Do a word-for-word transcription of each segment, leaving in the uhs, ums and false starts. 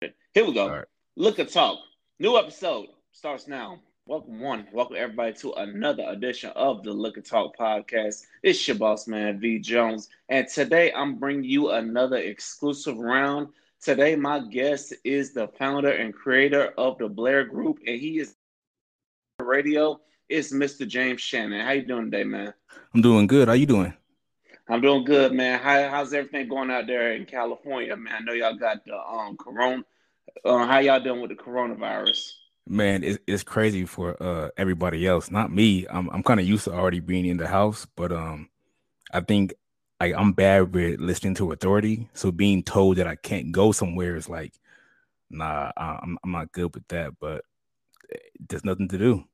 Here we go. Right. Liquor Talk. New episode starts now. Welcome one. Welcome everybody to another edition of the Liquor Talk podcast. It's your boss man V Jones, and today I'm bringing you another exclusive round. Today my guest is the founder and creator of the Blair Group, and he is on the radio. It's Mister James Shannon. How you doing today, man? I'm doing good. How you doing? I'm doing good, man. How, how's everything going out there in California, man? I know y'all got the um corona. Uh, how y'all doing with the coronavirus? Man, it's, it's crazy for uh, everybody else. Not me. I'm I'm kind of used to already being in the house, but um, I think like I'm bad with listening to authority. So being told that I can't go somewhere is like, nah, I'm I'm not good with that. But there's nothing to do.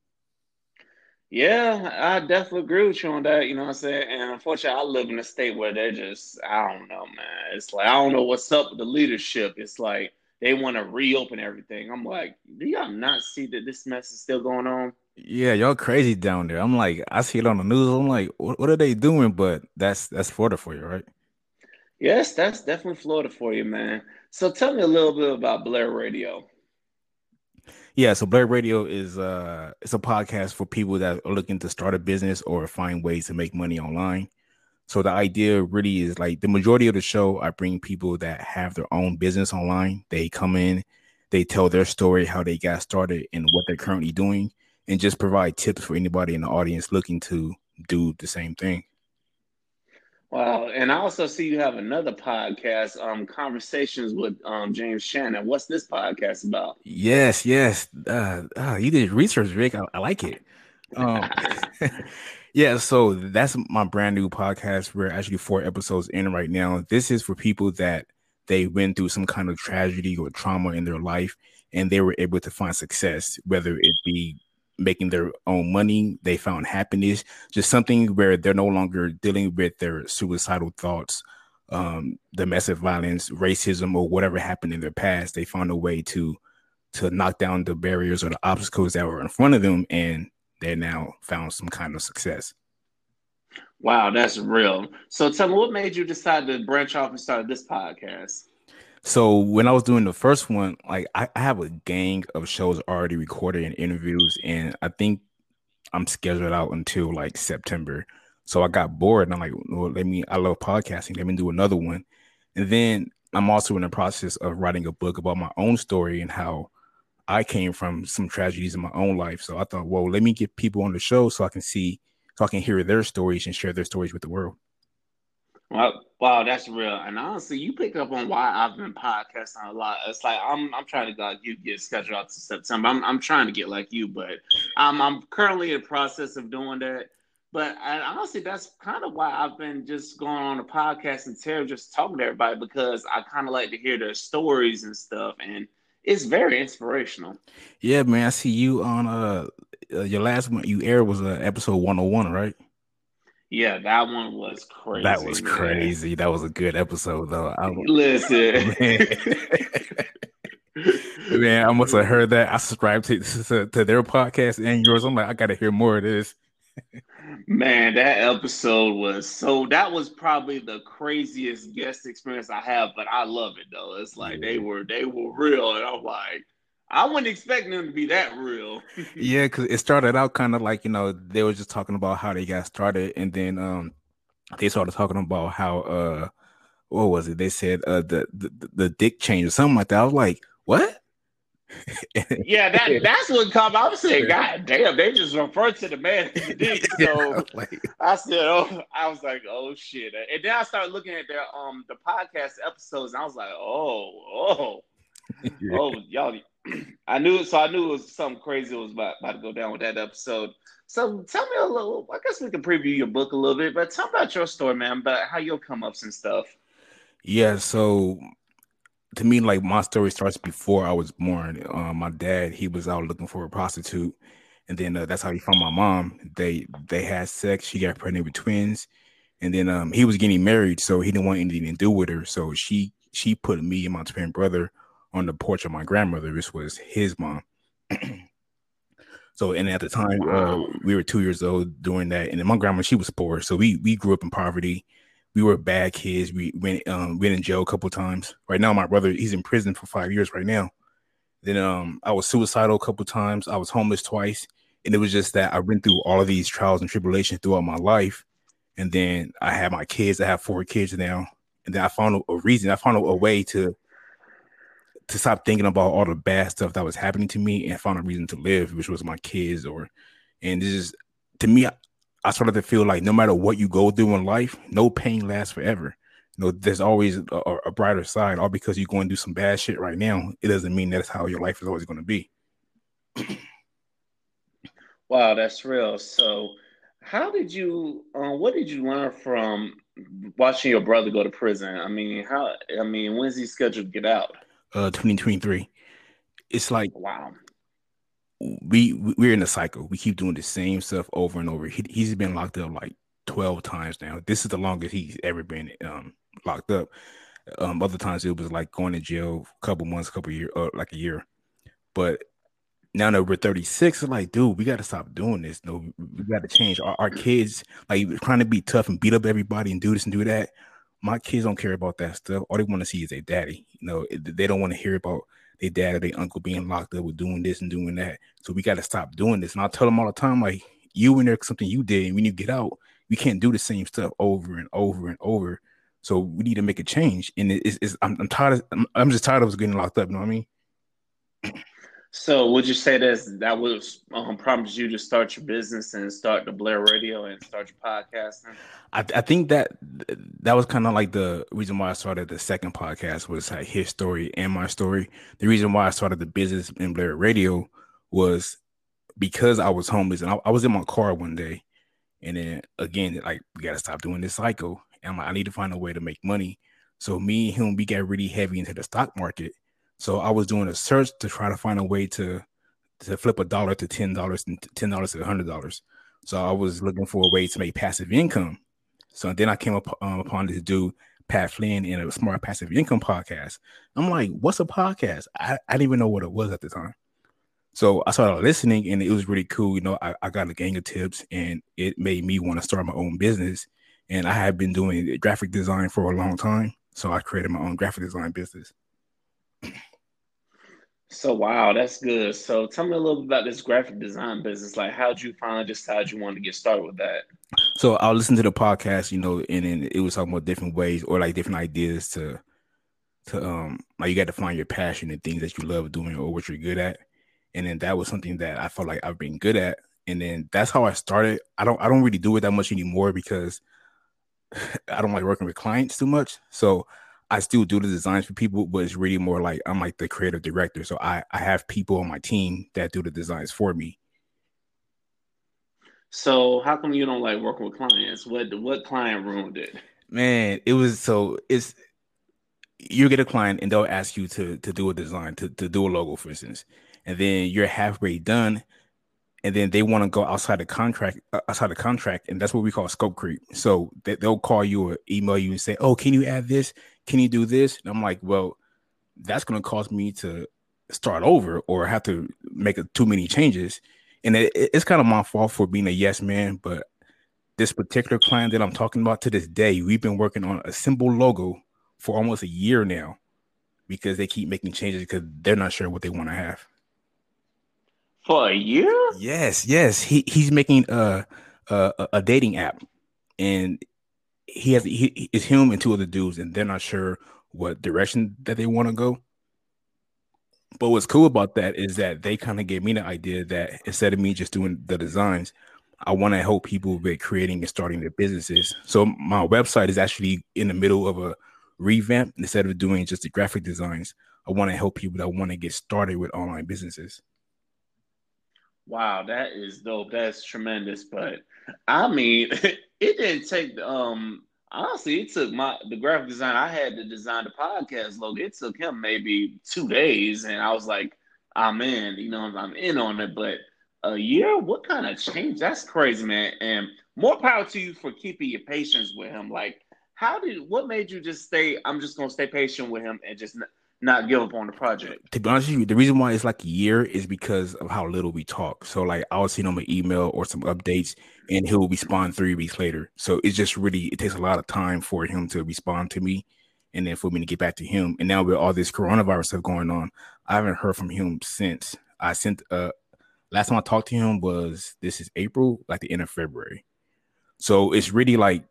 Yeah, I definitely agree with you on that. You know what I'm saying? And unfortunately, I live in a state where they're just, I don't know, man. It's like, I don't know what's up with the leadership. It's like they want to reopen everything. I'm like, do y'all not see that this mess is still going on? Yeah, y'all crazy down there. I'm like, I see it on the news. I'm like, what, what are they doing? But that's that's Florida for you, right? Yes, that's definitely Florida for you, man. So tell me a little bit about Blair Radio. Yeah, so Blair Radio is uh, it's a podcast for people that are looking to start a business or find ways to make money online. So the idea really is like the majority of the show, I bring people that have their own business online. They come in, they tell their story, how they got started and what they're currently doing, and just provide tips for anybody in the audience looking to do the same thing. Wow. And I also see you have another podcast, um, Conversations with um, James Shannon. What's this podcast about? Yes, yes. Uh, uh, you did research, Rick. I, I like it. Um, yeah, so that's my brand new podcast. We're actually four episodes in right now. This is for people that they went through some kind of tragedy or trauma in their life, and they were able to find success, whether it be making their own money, they found happiness, just something where they're no longer dealing with their suicidal thoughts, um, domestic violence, racism, or whatever happened in their past. They found a way to to knock down the barriers or the obstacles that were in front of them, and they now found some kind of success. Wow, that's real. So tell me, what made you decide to branch off and start this podcast? So when I was doing the first one, like I, I have a gang of shows already recorded and interviews, and I think I'm scheduled out until like September. So I got bored and I'm like, well, let me, I love podcasting. Let me do another one. And then I'm also in the process of writing a book about my own story and how I came from some tragedies in my own life. So I thought, well, let me get people on the show so I can see, so I can hear their stories and share their stories with the world. Wow, wow, that's real. And honestly, you picked up on why I've been podcasting a lot. It's like I'm I'm trying to go like you get scheduled out to September. I'm I'm trying to get like you, but I'm I'm currently in the process of doing that. But I, honestly, that's kind of why I've been just going on a podcast and Terry just talking to everybody, because I kind of like to hear their stories and stuff, and it's very inspirational. Yeah, man. I see you on uh your last one you aired was uh, episode one oh one, right? Yeah, that one was crazy. That was man. crazy. That was a good episode, though. I was, Listen, man. man, I must have heard that. I subscribed to, to to their podcast and yours. I'm like, I gotta hear more of this. Man, that episode was so. That was probably the craziest guest experience I have, but I love it though. It's like yeah. they were they were real, and I'm like, I wouldn't expect them to be that real. Yeah, because it started out kind of like, you know, they were just talking about how they got started. And then um, they started talking about how, uh, what was it? They said uh, the, the the dick change or something like that. I was like, what? yeah, that that's what come. I was saying, God damn, they just referred to the man as the dick. So like, I said, oh, I was like, oh shit. And then I started looking at their um the podcast episodes, and I was like, oh, oh, yeah. oh, y'all. I knew it, so I knew it was something crazy was about, about to go down with that episode. So tell me a little, I guess we can preview your book a little bit, but tell me about your story, man, about how your come-ups and stuff. Yeah, so to me, like, my story starts before I was born. Uh, my dad, he was out looking for a prostitute, and then uh, that's how he found my mom. They they had sex. She got pregnant with twins, and then um, he was getting married, so he didn't want anything to do with her, so she, she put me and my twin brother on the porch of my grandmother, which was his mom. So, and at the time, uh, we were two years old during that. And then my grandma, she was poor. So we we grew up in poverty. we were bad kids. We went um went in jail a couple of times. Right now, my brother, he's in prison for five years right now. Then um I was suicidal a couple of times. I was homeless twice. And it was just that I went through all of these trials and tribulations throughout my life. And then I had my kids. I have four kids now. And then I found a reason. I found a way to to stop thinking about all the bad stuff that was happening to me, and I found a reason to live, which was my kids. Or, and this is, to me, I, I started to feel like no matter what you go through in life, no pain lasts forever. You know, there's always a, a brighter side. All because you're going through some bad shit right now, it doesn't mean that's how your life is always going to be. Wow, that's real. So how did you, um, what did you learn from watching your brother go to prison? I mean, how, I mean, when's he scheduled to get out? Uh, twenty twenty-three. It's like, wow, we, we're in a cycle. We keep doing the same stuff over and over. He, he's been locked up like twelve times now. This is the longest he's ever been um, locked up. Um, other times it was like going to jail a couple months, a couple years, uh, like a year. But now that we're thirty-six, it's like, dude, we got to stop doing this. No, we got to change. Our, our kids, like, trying to be tough and beat up everybody and do this and do that. My kids don't care about that stuff. All they want to see is their daddy. You know, they don't want to hear about their dad or their uncle being locked up with doing this and doing that. So we got to stop doing this. And I tell them all the time, like, you and there's something you did, and when you get out, we can't do the same stuff over and over and over. So we need to make a change. And it's, it's I'm, I'm tired. Of, I'm, I'm just tired of us getting locked up. You know what I mean? So would you say that's, that was um, prompted you to start your business and start the Blair Radio and start your podcasting? I, I think that that was kind of like the reason why I started the second podcast, was like his story and my story. The reason why I started the business in Blair Radio was because I was homeless, and I, I was in my car one day. And then again, like, we got to stop doing this cycle. And I'm like, I need to find a way to make money. So me and him, we got really heavy into the stock market. So I was doing a search to try to find a way to to flip a dollar to ten dollars and ten dollars to one hundred dollars. So I was looking for a way to make passive income. So then I came up um, upon this dude, Pat Flynn, in a Smart Passive Income podcast. I'm like, what's a podcast? I, I didn't even know what it was at the time. So I started listening, and it was really cool. You know, I, I got a gang of tips, and it made me want to start my own business. And I had been doing graphic design for a long time. So I created my own graphic design business. So, wow, that's good. So tell me a little bit about this graphic design business. Like, how'd you finally decide you wanted to get started with that? So I'll listen to the podcast, you know, and then it was talking about different ways or like different ideas to, to um, like, you got to find your passion and things that you love doing or what you're good at. And then that was something that I felt like I've been good at. And then that's how I started. I don't, I don't really do it that much anymore because I don't like working with clients too much. So I still do the designs for people, but it's really more like I'm like the creative director. So I, I have people on my team that do the designs for me. So how come you don't like working with clients? What, what client ruined it? Man, it was, so it's, you get a client and they'll ask you to, to do a design, to, to do a logo, for instance. And then you're halfway done, and then they want to go outside the contract, outside the contract, and that's what we call scope creep. So they, they'll call you or email you and say, "Oh, can you add this? Can you do this?" And I'm like, "Well, that's going to cause me to start over or have to make a, too many changes." And it, it's kind of my fault for being a yes man. But this particular client that I'm talking about, to this day, we've been working on a simple logo for almost a year now because they keep making changes because they're not sure what they want to have. For a year? Yes, yes. He he's making a a, a dating app, and he has he is him and two other dudes, and they're not sure what direction that they want to go. But what's cool about that is that they kind of gave me the idea that instead of me just doing the designs, I want to help people with creating and starting their businesses. So my website is actually in the middle of a revamp. Instead of doing just the graphic designs, I want to help people that want to get started with online businesses. Wow, that is dope. That's tremendous. But I mean, it didn't take um honestly, it took my the graphic design I had to design the podcast logo. It took him maybe two days, and I was like, I'm in, you know, I'm in on it. But a year, what kind of change? That's crazy, man. And more power to you for keeping your patience with him. Like, how did what made you just stay? I'm just gonna stay patient with him and just not give up on the project. To be honest with you, the reason why it's like a year is because of how little we talk. So like I would send him an email or some updates and he'll respond three weeks later. So it's just really, it takes a lot of time for him to respond to me and then for me to get back to him. And now with all this coronavirus stuff going on, I haven't heard from him since I sent, uh, last time I talked to him was, this is April, like the end of February. So it's really like,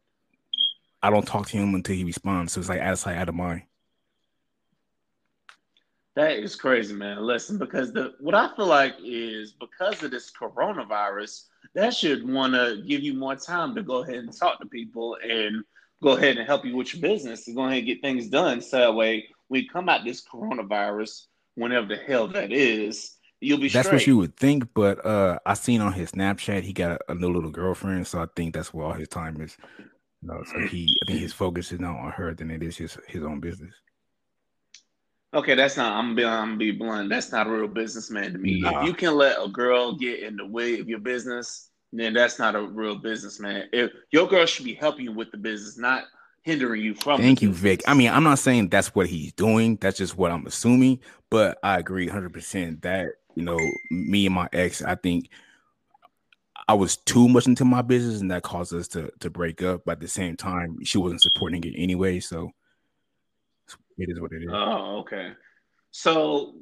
I don't talk to him until he responds. So it's like out of sight, out of mind. That is crazy, man. Listen, because the what I feel like is because of this coronavirus, that should want to give you more time to go ahead and talk to people and go ahead and help you with your business to go ahead and get things done. So that way, when you come out this coronavirus, whenever the hell that is, you'll be straight. That's what you would think, but uh, I seen on his Snapchat, he got a, a new little girlfriend, so I think that's where all his time is. No, so he, I think his focus is now on her than it is his, his own business. Okay, that's not, I'm going to be blunt, that's not a real businessman to me. Nah. If you can let a girl get in the way of your business, then that's not a real businessman. If your girl should be helping you with the business, not hindering you from it. Thank you, Vic. I mean, I'm not saying that's what he's doing. That's just what I'm assuming. But I agree one hundred percent that, you know, me and my ex, I think I was too much into my business and that caused us to, to break up. But at the same time, she wasn't supporting it anyway, so it is what it is. Oh, okay. So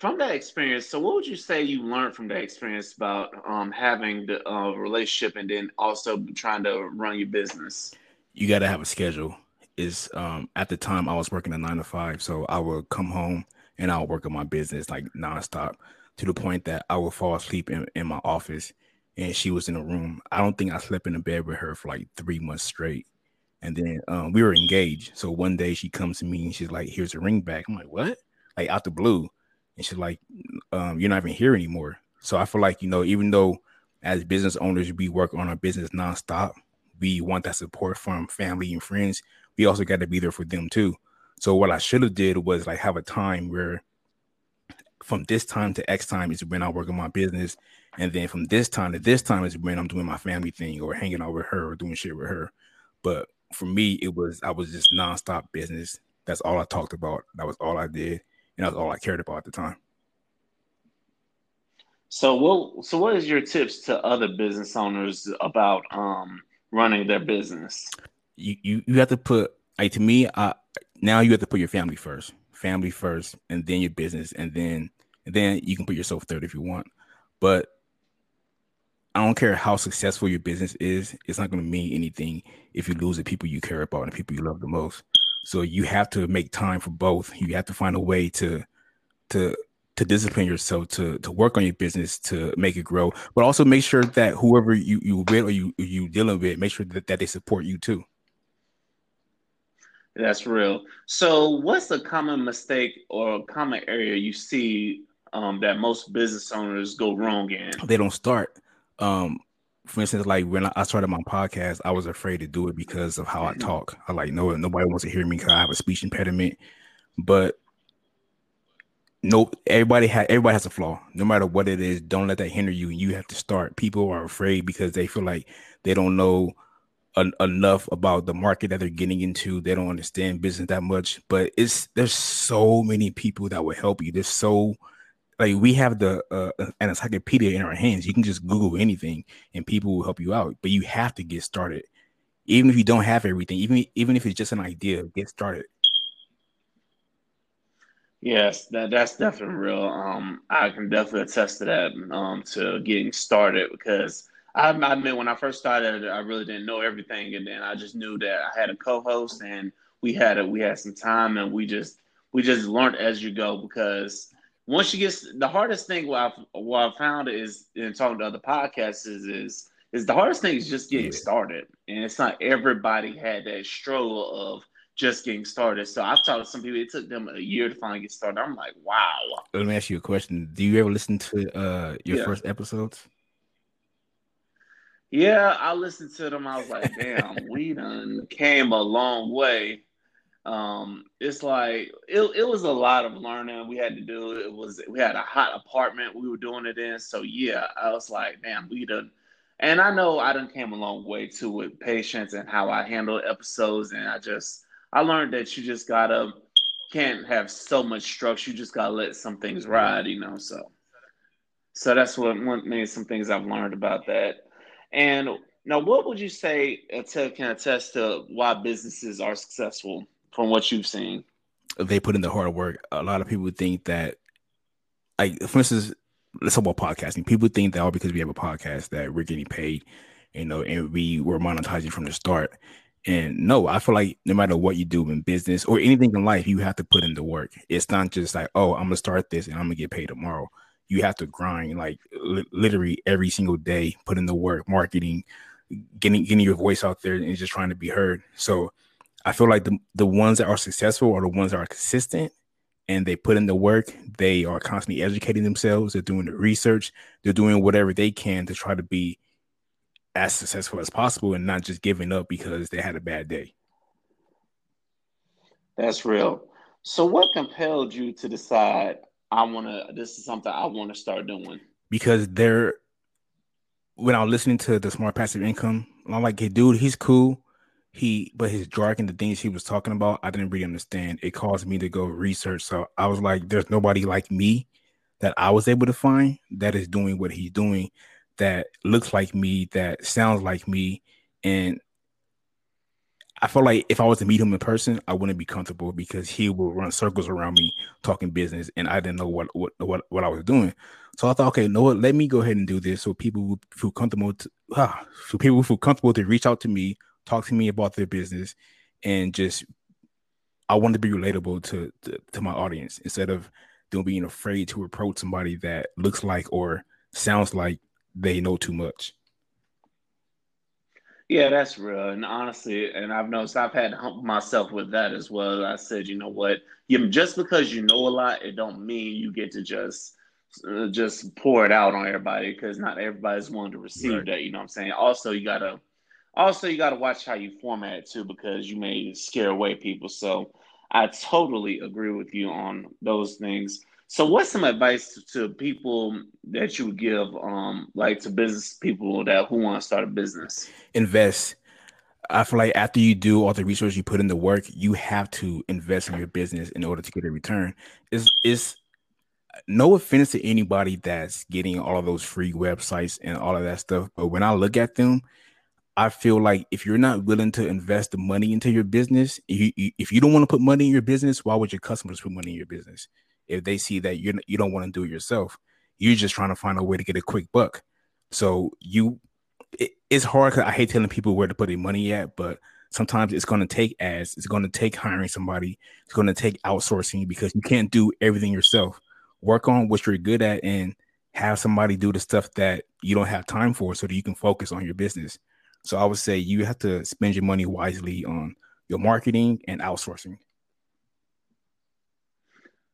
from that experience, so what would you say you learned from that experience about um, having the uh, relationship and then also trying to run your business? You got to have a schedule. Is um, at the time I was working a nine to five, so I would come home and I would work on my business like nonstop to the point that I would fall asleep in, in my office and she was in a room. I don't think I slept in a bed with her for like three months straight. And then um, we were engaged. So one day she comes to me and she's like, here's a ring back. I'm like, what? Like out the blue. And she's like, um, you're not even here anymore. So I feel like, you know, even though as business owners, we work on our business nonstop, we want that support from family and friends. We also got to be there for them too. So what I should have did was like have a time where from this time to X time is when I work on my business. And then from this time to this time is when I'm doing my family thing or hanging out with her or doing shit with her. But for me, it was, I was just nonstop business. That's all I talked about. That was all I did. And that was all I cared about at the time. So what, so what is your tips to other business owners about um, running their business? You, you, you have to put, like to me, I, now you have to put your family first, family first, and then your business. And then, and then you can put yourself third if you want. But I don't care how successful your business is. It's not going to mean anything if you lose the people you care about and the people you love the most. So you have to make time for both. You have to find a way to, to, to discipline yourself, to, to work on your business, to make it grow, but also make sure that whoever you, you with or you, you dealing with, make sure that, that they support you too. That's real. So what's a common mistake or a common area you see um, that most business owners go wrong in? They don't start. Um, for instance, like when I started my podcast, I was afraid to do it because of how I talk. I like, no, nobody wants to hear me because I have a speech impediment. But nope, everybody has everybody has a flaw, no matter what it is. Don't let that hinder you, and you have to start. People are afraid because they feel like they don't know en- enough about the market that they're getting into. They don't understand business that much. But it's there's so many people that will help you. There's so Like we have the uh, an encyclopedia in our hands. You can just Google anything and people will help you out, but you have to get started. Even if you don't have everything, even, even if it's just an idea, get started. Yes, that, that's definitely real. Um, I can definitely attest to that, um, to getting started, because I admit when I first started, I really didn't know everything. And then I just knew that I had a co-host and we had a, we had some time and we just, we just learned as you go, because once you get the hardest thing, what I've, what I've found is in talking to other podcasts is, is, is the hardest thing is just getting yeah. started. And it's not everybody had that struggle of just getting started. So I've talked to some people, it took them a year to finally get started. I'm like, wow. Let me ask you a question. Do you ever listen to uh, your yeah. first episodes? Yeah, I listened to them. I was like, damn, we done came a long way. Um, it's like, it, it was a lot of learning we had to do. It was, we had a hot apartment we were doing it in. So yeah, I was like, damn, we done. And I know I done came a long way too with patience and how I handled episodes. And I just, I learned that you just gotta can't have so much structure. You just gotta let some things ride, you know. So, so that's what, what made some things I've learned about that. And now, what would you say can attest to why businesses are successful from what you've seen? They put in the hard work. A lot of people think that, like, for instance, let's talk about podcasting. People think that all because we have a podcast that we're getting paid, you know, and we were monetizing from the start. And no, I feel like no matter what you do in business or anything in life, you have to put in the work. It's not just like, oh, I'm going to start this and I'm going to get paid tomorrow. You have to grind, like, li- literally every single day, put in the work, marketing, getting getting your voice out there and just trying to be heard. So I feel like the, the ones that are successful are the ones that are consistent and they put in the work. They are constantly educating themselves. They're doing the research. They're doing whatever they can to try to be as successful as possible and not just giving up because they had a bad day. That's real. So what compelled you to decide, I want to, this is something I want to start doing? Because there, when I was listening to the Smart Passive Income, I'm like, hey, dude, he's cool. He, but his jargon, the things he was talking about, I didn't really understand. It caused me to go research. So I was like, there's nobody like me that I was able to find that is doing what he's doing, that looks like me, that sounds like me. And I felt like if I was to meet him in person, I wouldn't be comfortable because he would run circles around me talking business and I didn't know what what what, what I was doing. So I thought, okay, you know what, let me go ahead and do this so people would feel comfortable to, ah, so people would feel comfortable to reach out to me, talk to me about their business, and just, I wanted to be relatable to, to, to my audience instead of them being afraid to approach somebody that looks like or sounds like they know too much. Yeah, that's real. And honestly, and I've noticed I've had to hump myself with that as well. I said, you know what, you, just because you know a lot, it don't mean you get to just uh, just pour it out on everybody, because not everybody's willing to receive right. that. You know what I'm saying? Also, you got to also you got to watch how you format it too, because you may scare away people. So I totally agree with you on those things. So what's some advice to people that you would give, um, like to business people that who want to start a business? Invest. I feel like after you do all the research, you put in the work, you have to invest in your business in order to get a return. It's, it's no offense to anybody that's getting all of those free websites and all of that stuff, but when I look at them, I feel like if you're not willing to invest the money into your business, you, you, if you don't want to put money in your business, why would your customers put money in your business? If they see that you you don't want to do it yourself, you're just trying to find a way to get a quick buck. So you, it, it's hard because I hate telling people where to put their money at, but sometimes it's going to take ads. It's going to take hiring somebody. It's going to take outsourcing because you can't do everything yourself. Work on what you're good at and have somebody do the stuff that you don't have time for so that you can focus on your business. So I would say you have to spend your money wisely on your marketing and outsourcing.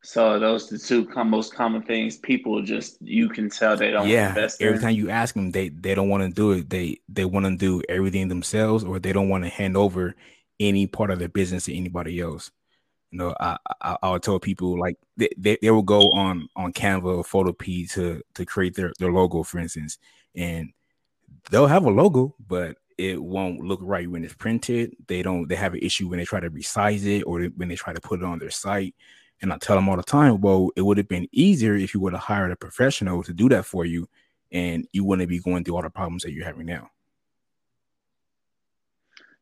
So those are the two com- most common things people just, you can tell they don't yeah, invest in. Every time you ask them, they, they don't want to do it. They they want to do everything themselves, or they don't want to hand over any part of their business to anybody else. You know, I I, I would tell people, like, they, they, they will go on, on Canva or Photopea to, to create their, their logo, for instance. And they'll have a logo, but it won't look right when it's printed. They don't. They have an issue when they try to resize it or when they try to put it on their site. And I tell them all the time, well, it would have been easier if you would have hired a professional to do that for you, and you wouldn't be going through all the problems that you're having now.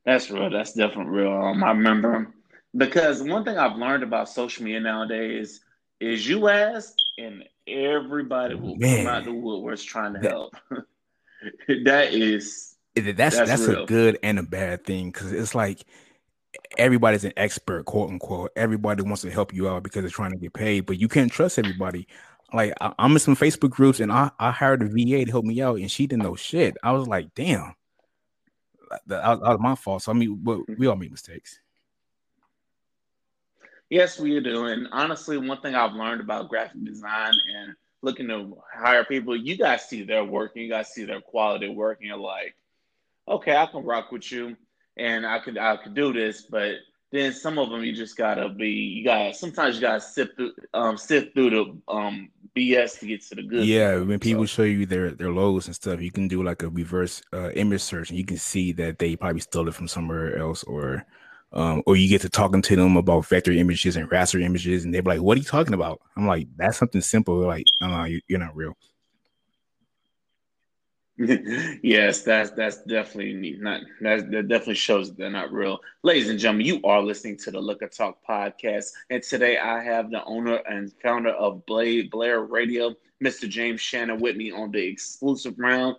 That's real. That's definitely real. Um, I remember, because one thing I've learned about social media nowadays is you ask and everybody will Man. come out the woodworks trying to that, help. that is that's that's, that's a good and a bad thing, because it's like, everybody's an expert, quote unquote. Everybody wants to help you out because they're trying to get paid, but you can't trust everybody. Like, I, I'm in some Facebook groups, and I, I hired a V A to help me out, and she didn't know shit. I was like, damn, that, that was my fault. So I mean, we all make mistakes. Yes, we do. And honestly, one thing I've learned about graphic design and looking to hire people, you guys see their work, and you guys see their quality work, and you're like, okay, I can rock with you. And I could I could do this, but then some of them you just gotta be you gotta sometimes you gotta sift through um sift through the um B S to get to the good. Yeah, when people so. show you their their logos and stuff, you can do like a reverse uh, image search, and you can see that they probably stole it from somewhere else, or Um, or you get to talking to them about vector images and raster images, and they're like, "What are you talking about?" I'm like, "That's something simple." They're like, uh, you, you're not real. Yes, that's that's definitely not that. That definitely shows that they're not real. Ladies and gentlemen, you are listening to the Liquor Talk podcast, and today I have the owner and founder of Blade Blair Radio, Mister James Shannon, with me on the exclusive round.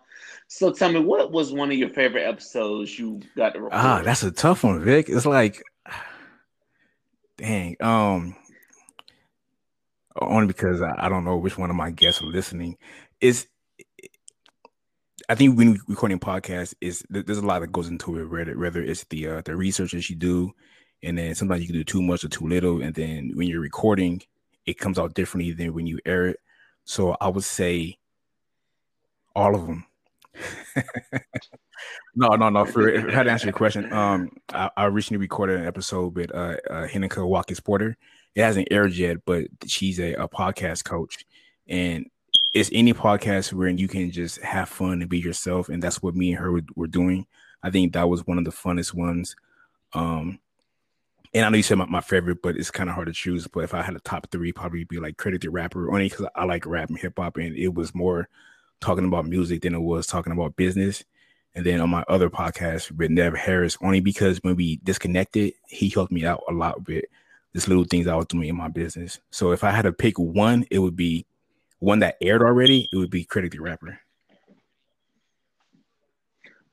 So tell me, what was one of your favorite episodes you got to record? Ah, that's a tough one, Vic. It's like, dang, um, only because I, I don't know which one of my guests are listening. It's I think when recording podcasts, is there's a lot that goes into it. Whether whether it's the uh, the research that you do, and then sometimes you can do too much or too little, and then when you're recording, it comes out differently than when you air it. So I would say all of them. no, no, no. For if I had to answer your question, um, I, I recently recorded an episode with uh, uh Henneka Waukes-Porter. It hasn't aired yet, but she's a, a podcast coach, and it's any podcast where you can just have fun and be yourself. And that's what me and her were, were doing. I think that was one of the funnest ones. Um, and I know you said my, my favorite, but it's kind of hard to choose. But if I had a top three, probably be like Critic the Rapper, only because I like rap and hip hop. And it was more talking about music than it was talking about business. And then on my other podcast with Nev Harris, only because when we disconnected, he helped me out a lot with this little things I was doing in my business. So if I had to pick one, it would be one that aired already, it would be Critic the Rapper.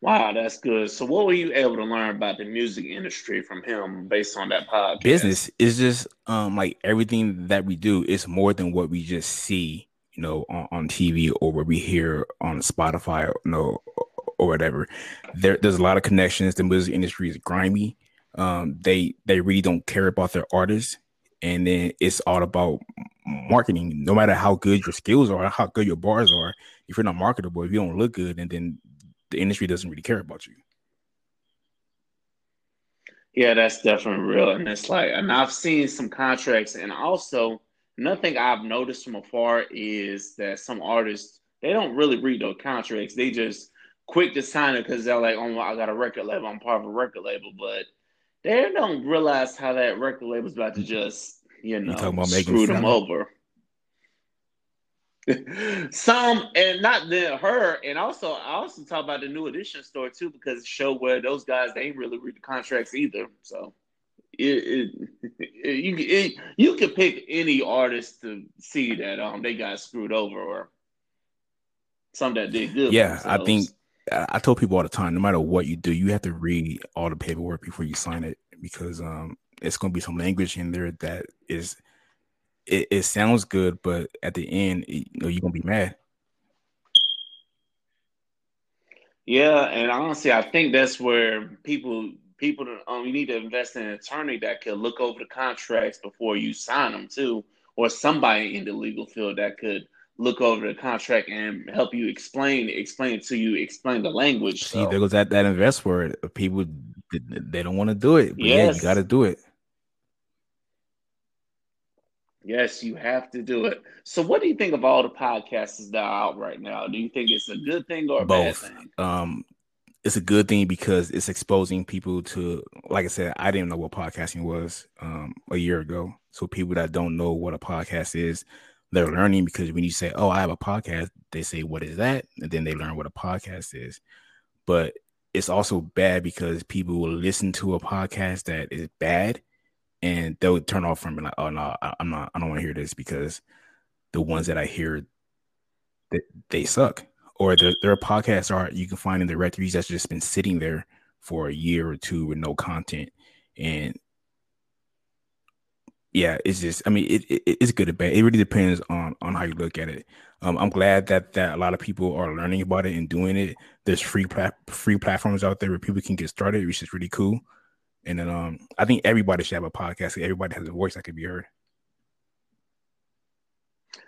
Wow, that's good. So what were you able to learn about the music industry from him based on that podcast? Business is just um, like everything that we do, it's more than what we just see, you know, on, on T V or what we hear on Spotify or, you know, or whatever. There, there's a lot of connections. The music industry is grimy. Um, they, they really don't care about their artists. And then it's all about marketing. No matter how good your skills are, how good your bars are, if you're not marketable, if you don't look good, and then the industry doesn't really care about you. Yeah, that's definitely real. And it's like, and I've seen some contracts, and also another thing I've noticed from afar is that some artists, they don't really read those contracts. They just quick to sign it because they're like, oh, I got a record label. I'm part of a record label, but they don't realize how that record label's about to just, you know, about screw them over. Some, and not the, her, and also I also talk about the New Edition story too, because it showed where those guys, they ain't really read the contracts either. So it, it, it, you it, you can pick any artist to see that um they got screwed over, or some that did good. Yeah, I think. I tell people all the time, no matter what you do, you have to read all the paperwork before you sign it, because um, it's going to be some language in there that is, it, it sounds good, but at the end, it, you know, you're going to be mad. Yeah, and honestly, I think that's where people, people um, you need to invest in an attorney that could look over the contracts before you sign them too, or somebody in the legal field that could look over the contract and help you explain, explain it to you, explain the language. See, so there goes that, that invest word. People, they don't want to do it, but yes. Yeah, you got to do it. Yes, you have to do it. So what do you think of all the podcasts that are out right now? Do you think it's a good thing or a Both. bad thing? Um, it's a good thing because it's exposing people to, like I said, I didn't know what podcasting was um, a year ago. So people that don't know what a podcast is, they're learning, because when you say, oh, I have a podcast, they say, what is that? And then they learn what a podcast is. But it's also bad because people will listen to a podcast that is bad and they'll turn off from it. Like, oh, no, I'm not, I don't want to hear this, because the ones that I hear, they, they suck. Or there, there are podcasts are you can find in the directories that's just been sitting there for a year or two with no content. And yeah, it's just, I mean, it, it it's good or bad. It really depends on, on how you look at it. Um, I'm glad that, that a lot of people are learning about it and doing it. There's free plat- free platforms out there where people can get started, which is really cool. And then um, I think everybody should have a podcast. Everybody has a voice that can be heard.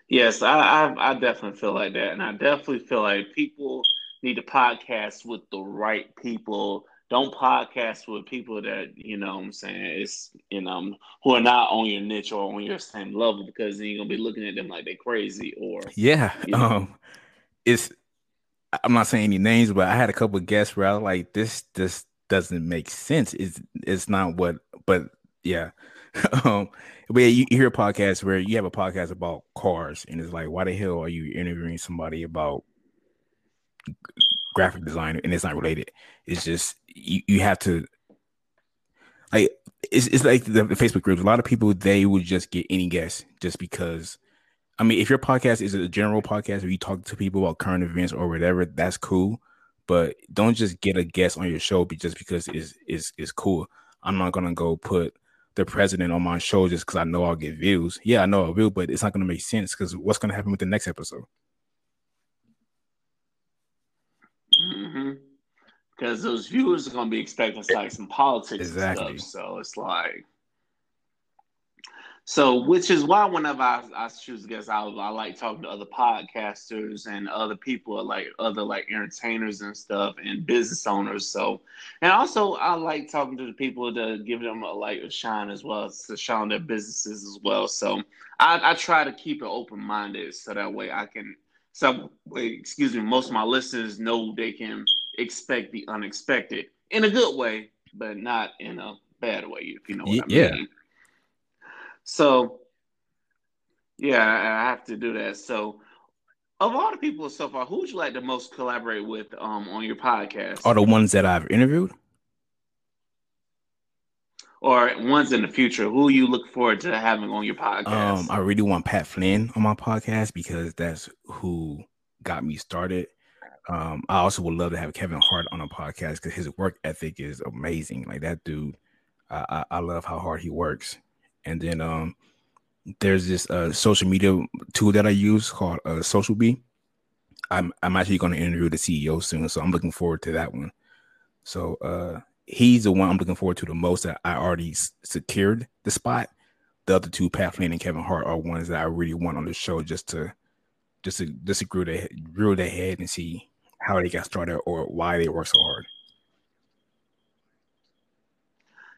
Yes, I, I I definitely feel like that. And I definitely feel like people need to podcast with the right people. Don't podcast with people that, you know what I'm saying, it's, you know, who are not on your niche or on your same level, because then you're going to be looking at them like they're crazy or. Yeah. You know. um, it's I'm not saying any names, but I had a couple of guests where I was like, this, this, doesn't make sense. It's, it's not what, but yeah. um, but yeah, you hear podcasts where you have a podcast about cars and it's like, why the hell are you interviewing somebody about graphic design and it's not related? It's just, you, you have to, like, it's, it's like the, the Facebook groups. A lot of people, they would just get any guest just because, I mean, if your podcast is a general podcast where you talk to people about current events or whatever, that's cool. But don't just get a guest on your show just because it's, it's, it's cool. I'm not going to go put the president on my show just because I know I'll get views. Yeah, I know I will, but it's not going to make sense because what's going to happen with the next episode? Mm-hmm. Because those viewers are going to be expecting like some politics exactly. and stuff. So it's like... So, which is why whenever I, I choose guests, I, I like talking to other podcasters and other people, like other like entertainers and stuff, and business owners. So, and also I like talking to the people to give them a, like a shine as well, to shine their businesses as well. So, I, I try to keep it open minded, so that way I can, so excuse me, most of my listeners know they can expect the unexpected in a good way, but not in a bad way, if you know what yeah. I mean. So, yeah, I have to do that. So, of all the people so far, who would you like to most collaborate with um, on your podcast? Are the ones that I've interviewed? Or ones in the future? Who you look forward to having on your podcast? Um, I really want Pat Flynn on my podcast because that's who got me started. Um, I also would love to have Kevin Hart on a podcast because his work ethic is amazing. Like, that dude, I, I, I love how hard he works. And then um, there's this uh, social media tool that I use called uh, Social Bee. I'm I'm actually going to interview the C E O soon, so I'm looking forward to that one. So uh, he's the one I'm looking forward to the most. That I already s- secured the spot. The other two, Pat Flynn and Kevin Hart, are ones that I really want on the show just to just to disagree their grill their head and see how they got started or why they work so hard.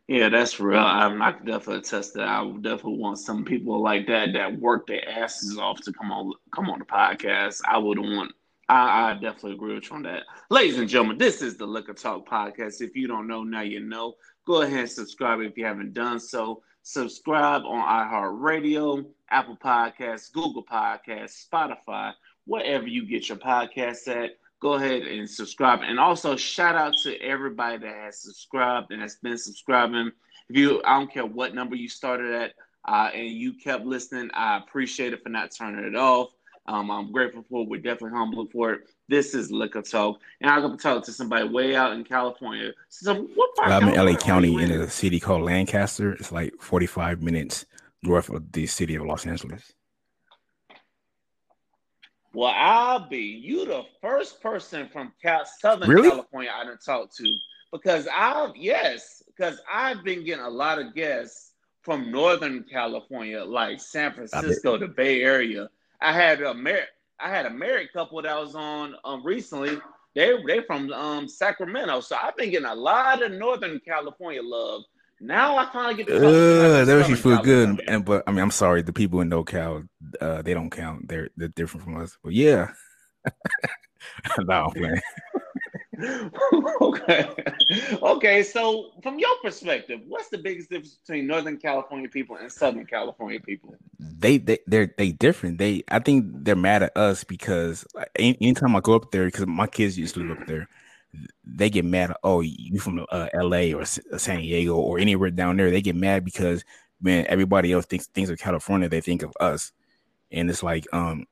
Yeah, that's real. I'm, I can definitely attest that. I would definitely want some people like that that work their asses off to come on come on the podcast. I would want. I, I definitely agree with you on that. Ladies and gentlemen, this is the Liquor Talk podcast. If you don't know, now you know. Go ahead and subscribe if you haven't done so. Subscribe on iHeartRadio, Apple Podcasts, Google Podcasts, Spotify, wherever you get your podcasts at. Go ahead and subscribe. And also, shout out to everybody that has subscribed and has been subscribing. If you, I don't care what number you started at uh, and you kept listening, I appreciate it for not turning it off. Um, I'm grateful for it. We're definitely humble for it. This is Liquor Talk. And I'm going to talk to somebody way out in California. So what part well, I'm in L A County in a city called Lancaster. It's like forty-five minutes north of the city of Los Angeles. Well, I'll be you the first person from Cal- Southern really? California I done talked to because I've yes, because I've been getting a lot of guests from Northern California, like San Francisco, the Bay Area. I had a mar- I had a married couple that was on um, recently. They they from um, Sacramento, so I've been getting a lot of Northern California love. Now I finally get to talk uh, that makes you feel good. And but I mean, I'm sorry, the people in NoCal, uh, they don't count. They're they're different from us. But yeah, no, man. okay, okay. So from your perspective, what's the biggest difference between Northern California people and Southern California people? They they they're they different. They I think they're mad at us because any, anytime I go up there, because my kids used to live up there. They get mad at, oh, you from uh, L A or S- San Diego or anywhere down there. They get mad because, man, everybody else thinks things of California. They think of us. And it's like um,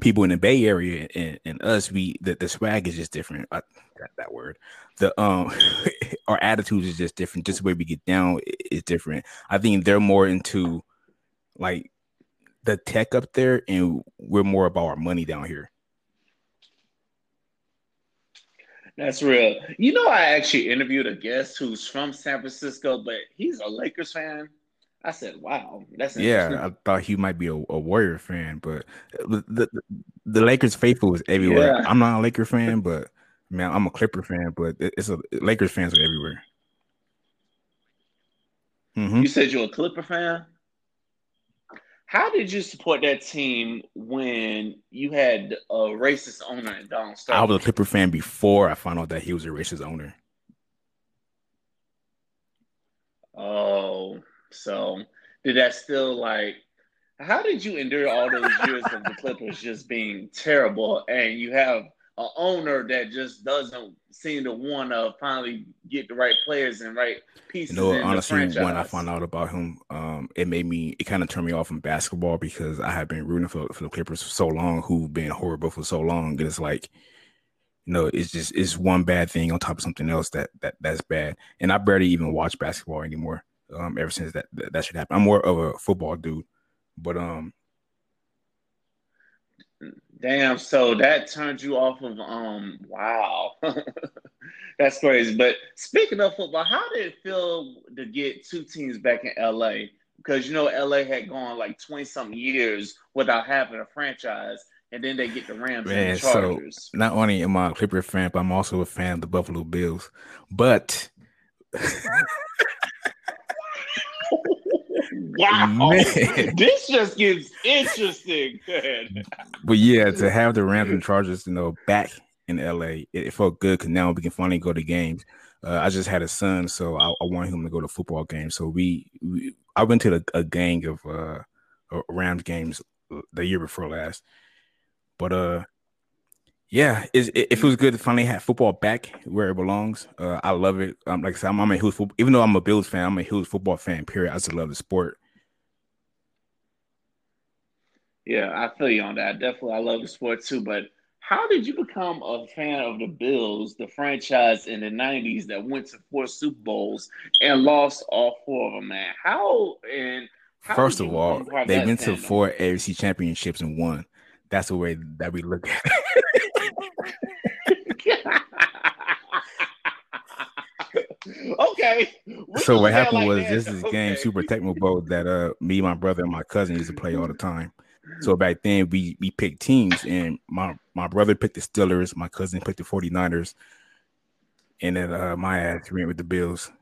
people in the Bay Area and, and us, we the, the swag is just different. I got that word. The um, our attitude is just different. Just the way we get down is different. I think they're more into, like, the tech up there, and we're more about our money down here. That's real. You know, I actually interviewed a guest who's from San Francisco, but he's a Lakers fan. I said, wow, that's interesting. Yeah, I thought he might be a, a Warrior fan, but the, the the Lakers faithful is everywhere. Yeah. I'm not a Laker fan, but man, I'm a Clipper fan, but it's a Lakers fans are everywhere. Mm-hmm. You said you're a Clipper fan? How did you support that team when you had a racist owner in Donald Sterling? I was a Clipper fan before I found out that he was a racist owner. Oh, so did that still like, how did you endure all those years of the Clippers just being terrible, and you have an owner that just doesn't seem to want to finally get the right players and right pieces? You know, in honestly, the when I found out about him, um, it made me, it kind of turned me off from basketball, because I have been rooting for, for the Clippers for so long, who've been horrible for so long, and it's like, you know, it's just, it's one bad thing on top of something else that that that's bad. And I barely even watch basketball anymore. Um, ever since that that, that should happen, I'm more of a football dude. But um, damn. So that turned you off of um. Wow, that's crazy. But speaking of football, how did it feel to get two teams back in L A? Because you know L A had gone like twenty something years without having a franchise, and then they get the Rams Man, and the Chargers. So not only am I a Clipper fan, but I'm also a fan of the Buffalo Bills. But wow, man. This just gets interesting. But yeah, to have the Rams and Chargers, you know, back in L A, it, it felt good, because now we can finally go to games. Uh, I just had a son, so I, I wanted him to go to football games. So we, we I went to a, a gang of uh, Rams games the year before last. But uh, yeah, it, it, it feels good to finally have football back where it belongs. Uh, I love it. Um, like I said, I'm, I'm a huge football, even though I'm a Bills fan, I'm a huge football fan. Period. I just love the sport. Yeah, I feel you on that. Definitely, I love the sport too. But how did you become a fan of the Bills, the franchise in the nineties that went to four Super Bowls and lost all four of them, man? How and how first of all, they went to four A F C championships and won. That's the way that we look at it. Okay. We're so what happened like was that. This is okay. Game Super Tecmo Bowl that uh me, my brother, and my cousin used to play all the time. So back then we we picked teams, and my, my brother picked the Steelers, my cousin picked the forty-niners, and then uh, my ass ran with the Bills.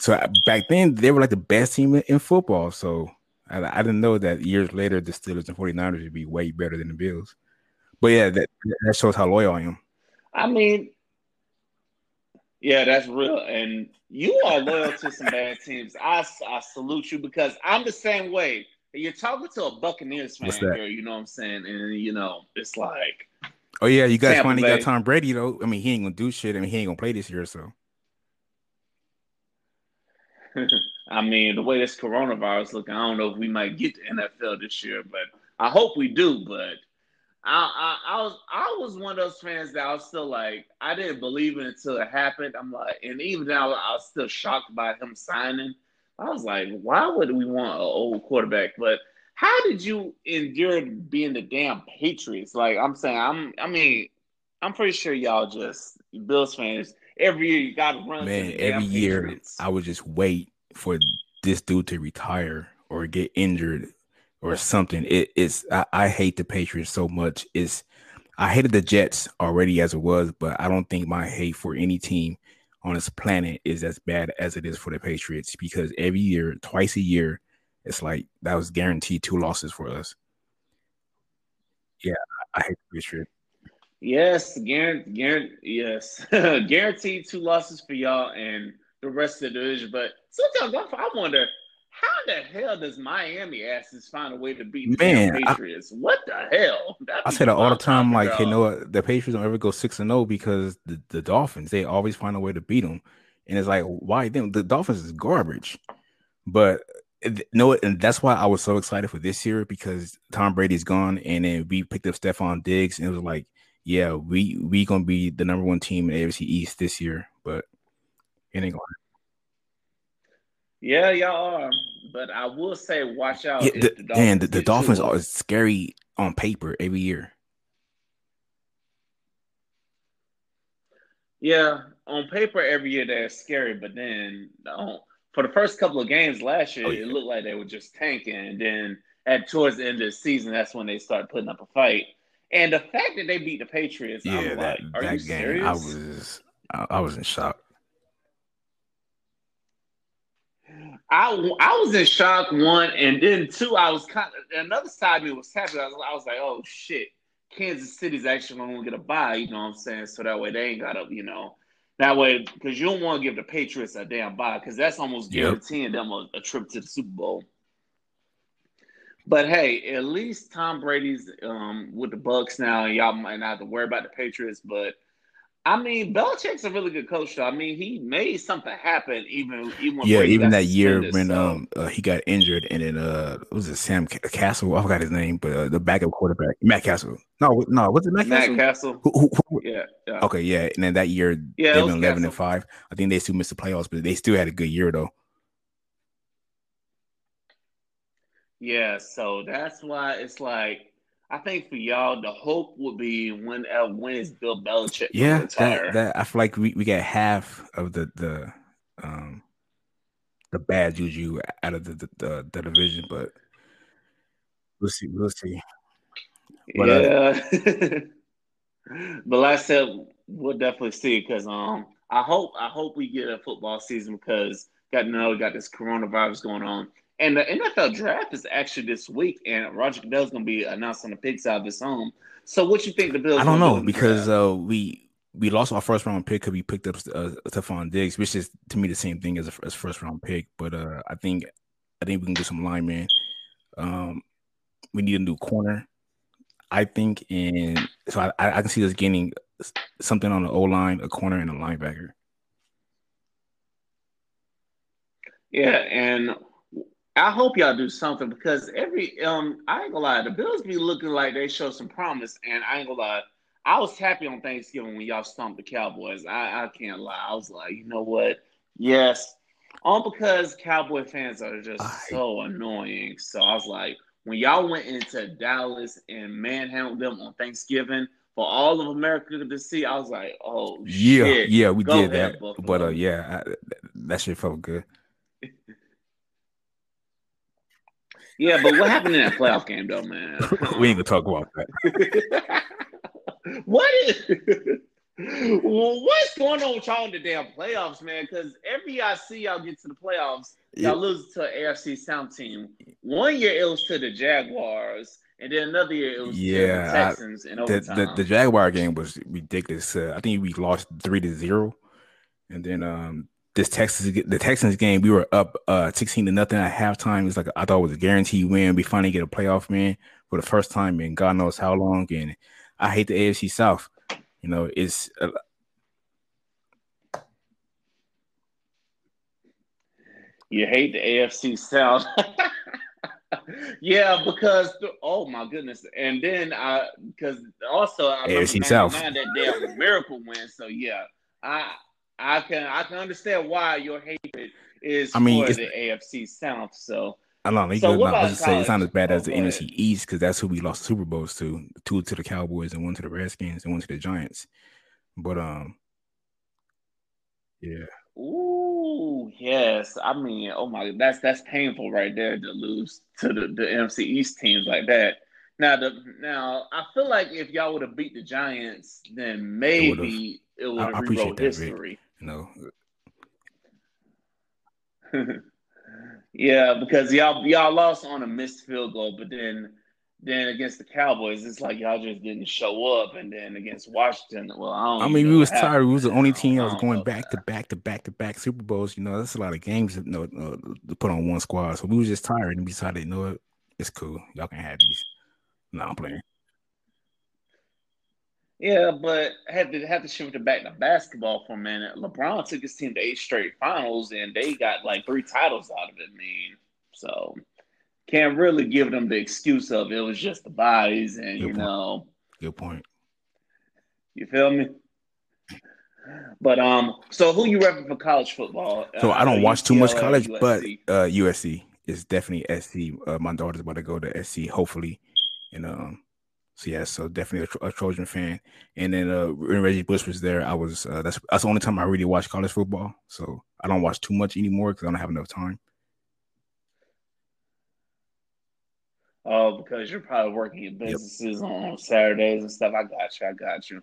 So back then they were like the best team in football. So I, I didn't know that years later the Steelers and forty-niners would be way better than the Bills. But yeah, that, that shows how loyal I am. I mean, yeah, that's real. And you are loyal to some bad teams. I, I salute you, because I'm the same way. You're talking to a Buccaneers fan here, you know what I'm saying? And, you know, it's like. Oh, yeah, you guys finally got Tom Brady, though. I mean, he ain't going to do shit. I mean, he ain't going to play this year, so. I mean, the way this coronavirus looking, I don't know if we might get to N F L this year, but I hope we do. But I, I, I was I was one of those fans that I was still like, I didn't believe it until it happened. I'm like, and even now I was still shocked by him signing. I was like, why would we want an old quarterback? But how did you endure being the damn Patriots? Like I'm saying, I'm I mean, I'm pretty sure y'all just Bills fans. Every year you gotta run. Man, to the every damn year Patriots. I would just wait for this dude to retire or get injured or something. It, it's I, I hate the Patriots so much. It's I hated the Jets already as it was, but I don't think my hate for any team on this planet is as bad as it is for the Patriots, because every year, twice a year, it's like that was guaranteed two losses for us. Yeah, I hate the Patriots. Yes, guarantee, guarantee, yes, guaranteed two losses for y'all and the rest of the division. But sometimes I wonder, how the hell does Miami asses find a way to beat the Man, Patriots? I, what the hell? I say that all the time, like, hey, you know, the Patriots don't ever go six and oh because the, the Dolphins, they always find a way to beat them. And it's like, why them? The Dolphins is garbage. But, you know, and that's why I was so excited for this year, because Tom Brady's gone, and then we picked up Stephon Diggs, and it was like, yeah, we we going to be the number one team in the A F C East this year. But it ain't going to. Yeah, y'all are, but I will say, watch out. Yeah, the, the Dolphins and the, the Dolphins are scary on paper every year. Yeah, on paper every year they're scary, but then oh, for the first couple of games last year, oh, yeah. It looked like they were just tanking, and then at towards the end of the season, that's when they started putting up a fight. And the fact that they beat the Patriots, yeah, I'm that, like, are that you game, serious? I was, I, I was in shock. I, I was in shock, one, and then two, I was kind of, another side of me was happy. I was, I was like, oh, shit, Kansas City's actually going to get a bye, you know what I'm saying? So that way they ain't got to, you know, That way, because you don't want to give the Patriots a damn bye, because that's almost guaranteeing yep. them a, a trip to the Super Bowl. But hey, at least Tom Brady's um, with the Bucs now, and y'all might not have to worry about the Patriots. But I mean, Belichick's a really good coach, though. I mean, he made something happen, even even when yeah, Brady even got that year when so. um uh, he got injured, and then uh, what was it Sam C- Castle? I forgot his name, but uh, the backup quarterback, Matt Castle. No, no, was it Matt Castle? Matt Castle. Who, who, who? Yeah, yeah. Okay, yeah, and then that year yeah, they went eleven and five. I think they still missed the playoffs, but they still had a good year though. Yeah, so that's why it's like I think for y'all the hope would be when uh, when is Bill Belichick yeah retire. That, that I feel like we, we got half of the the um the bad juju out of the the, the, the division, but we'll see we'll see. But, yeah, uh, but like I said, we'll definitely see because um I hope I hope we get a football season because got you know we got this coronavirus going on. And the N F L draft is actually this week, and Roger Goodell's going to be announcing the picks out of his own. So, what you think the Bills? I don't know because uh, we we lost our first round pick because we picked up uh, Stephon Diggs, which is to me the same thing as a as first round pick. But uh, I think I think we can get some linemen. Um, we need a new corner, I think, and so I, I can see us getting something on the O line, a corner, and a linebacker. Yeah, and I hope y'all do something because every um I ain't gonna lie, the Bills be looking like they show some promise, and I ain't gonna lie, I was happy on Thanksgiving when y'all stomped the Cowboys. I, I can't lie, I was like, you know what? Yes, all um, because Cowboy fans are just I... so annoying. So I was like, when y'all went into Dallas and manhandled them on Thanksgiving for all of America to see, I was like, oh yeah, shit. yeah, we Go did ahead, that, Buffalo. But uh, yeah, I, that shit felt good. Yeah, but what happened in that playoff game, though, man? We ain't gonna talk about that. What is? Well, what's going on with y'all in the damn playoffs, man? Because every year I see y'all get to the playoffs, y'all yeah. lose to an A F C South team. One year it was to the Jaguars, and then another year it was yeah, to the Texans. I, in overtime. The, the, the Jaguar game was ridiculous. Uh, I think we lost three to zero, and then um. This Texas, the Texans game, we were up uh, sixteen to nothing at halftime. It's like I thought it was a guaranteed win. We finally get a playoff win for the first time in God knows how long. And I hate the A F C South. You know, it's uh... you hate the A F C South, yeah, because th- oh my goodness, and then I because also I A F C South that damn miracle win. So yeah, I. I can I can understand why your hatred is I mean, for the A F C South. So I don't know. So not, I was just saying it's not as bad oh, as the N F C East because that's who we lost the Super Bowls to. Two to the Cowboys and one to the Redskins and one to the Giants. But um, yeah. Ooh, yes. I mean, oh my, that's that's painful right there to lose to the, the N F C East teams like that. Now the now I feel like if y'all would have beat the Giants, then maybe it would have rewrote history. Rick. No. Yeah, because y'all y'all lost on a missed field goal, but then then against the Cowboys, it's like y'all just didn't show up, and then against Washington, well, I don't. I mean, we was tired. We was the only team that was going back to back to back to back Super Bowls. You know, that's a lot of games, you know, to put on one squad. So we was just tired, and we decided, you know what, it's cool. Y'all can have these. No, I'm playing. Yeah, but had to have to shift it back to basketball for a minute. LeBron took his team to eight straight finals, and they got like three titles out of it. I mean, so can't really give them the excuse of it was just the bodies, and you know. Good point. You feel me? But um, so who you repping for college football? So uh, I don't watch too much college, but uh, U S C is definitely S C. Uh, my daughter's about to go to S C, hopefully, and um. So yeah, so definitely a, a Trojan fan. And then uh, when Reggie Bush was there, I was uh, that's that's the only time I really watched college football. So I don't watch too much anymore because I don't have enough time. Oh, because you're probably working in businesses yep. on Saturdays and stuff. I got you, I got you.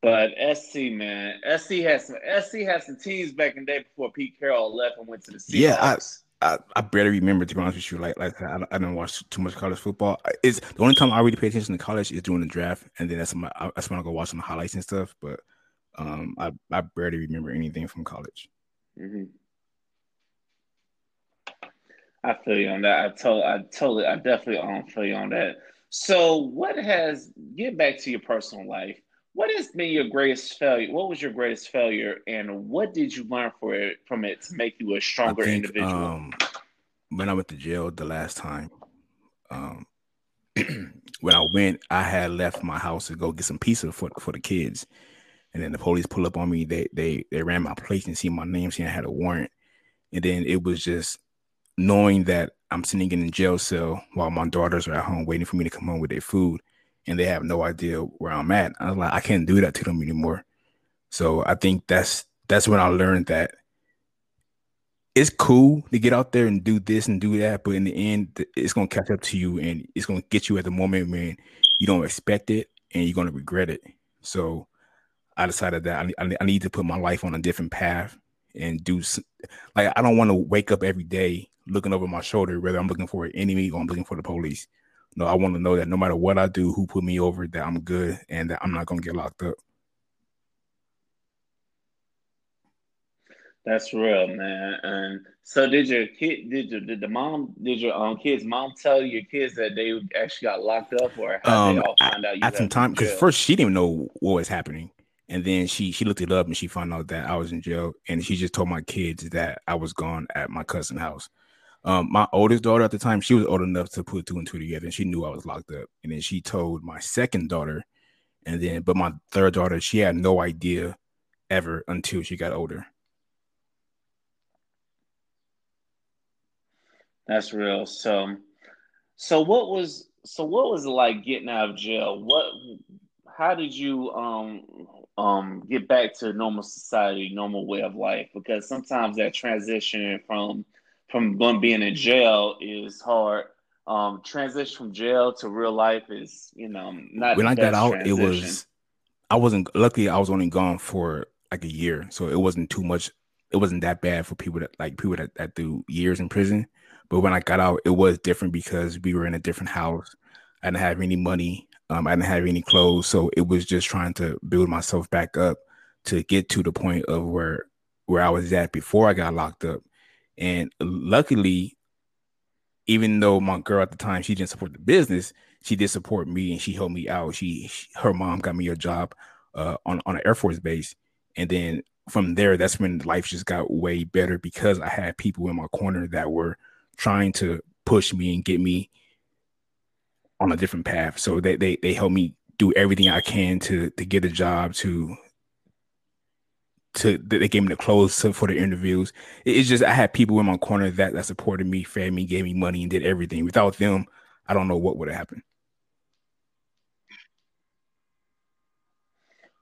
But S C man, S C has some S C has some teams back in the day before Pete Carroll left and went to the Seahawks. Yeah, I- I, I barely remember, to be honest with you. Like, like I, I don't watch too much college football. It's the only time I really pay attention to college is during the draft, and then that's my, I, that's when I go watch some highlights and stuff. But Um, I, I barely remember anything from college. Mm-hmm. I feel you on that. I totally, I totally, I definitely um, feel you on that. So what has, get back to your personal life, what has been your greatest failure? What was your greatest failure, and what did you learn for it, from it to make you a stronger I think, individual? Um, when I went to jail the last time, um, when I went, I had left my house to go get some pizza for, for the kids. And then the police pulled up on me. They, they, they ran my place and seen my name, seen I had a warrant. And then it was just knowing that I'm sitting in a jail cell while my daughters are at home waiting for me to come home with their food, and they have no idea where I'm at. I was like, I can't do that to them anymore. So I think that's that's when I learned that it's cool to get out there and do this and do that, but in the end, it's going to catch up to you, and it's going to get you at the moment when you don't expect it, and you're going to regret it. So I decided that I, I need to put my life on a different path and do, like, I don't want to wake up every day looking over my shoulder, whether I'm looking for an enemy or I'm looking for the police. No, I want to know that no matter what I do, who put me over, that I'm good and that I'm not going to get locked up. That's real, man. And so did your kid, did your, did the mom, did your um, kids, mom tell your kids that they actually got locked up, or how um, they all find I, out? You at some time, because first she didn't know what was happening. And then she, she looked it up and she found out that I was in jail, and she just told my kids that I was gone at my cousin's house. Um, my oldest daughter at the time, she was old enough to put two and two together, and she knew I was locked up. And then she told my second daughter, and then, but my third daughter, she had no idea ever until she got older. That's real. So, so what was, so what was it like getting out of jail? What, how did you, um, um, get back to normal society, normal way of life? Because sometimes that transition from, from being in jail is hard. Um, transition from jail to real life is, you know, not when I got out, transition. It was, I wasn't, luckily I was only gone for like a year. So it wasn't too much. It wasn't that bad for people that like people that, that do years in prison. But when I got out, it was different because we were in a different house. I didn't have any money. Um, I didn't have any clothes. So it was just trying to build myself back up to get to the point of where, where I was at before I got locked up. And luckily, even though my girl at the time, she didn't support the business, she did support me, and she helped me out. She, she her mom got me a job uh, on, on an Air Force base. And then from there, that's when life just got way better because I had people in my corner that were trying to push me and get me on a different path. So they they, they helped me do everything I can to, to get a job, to... To they gave me the clothes to, for the interviews. It's just I had people in my corner that that supported me, fed me, gave me money, and did everything. Without them, I don't know what would have happened.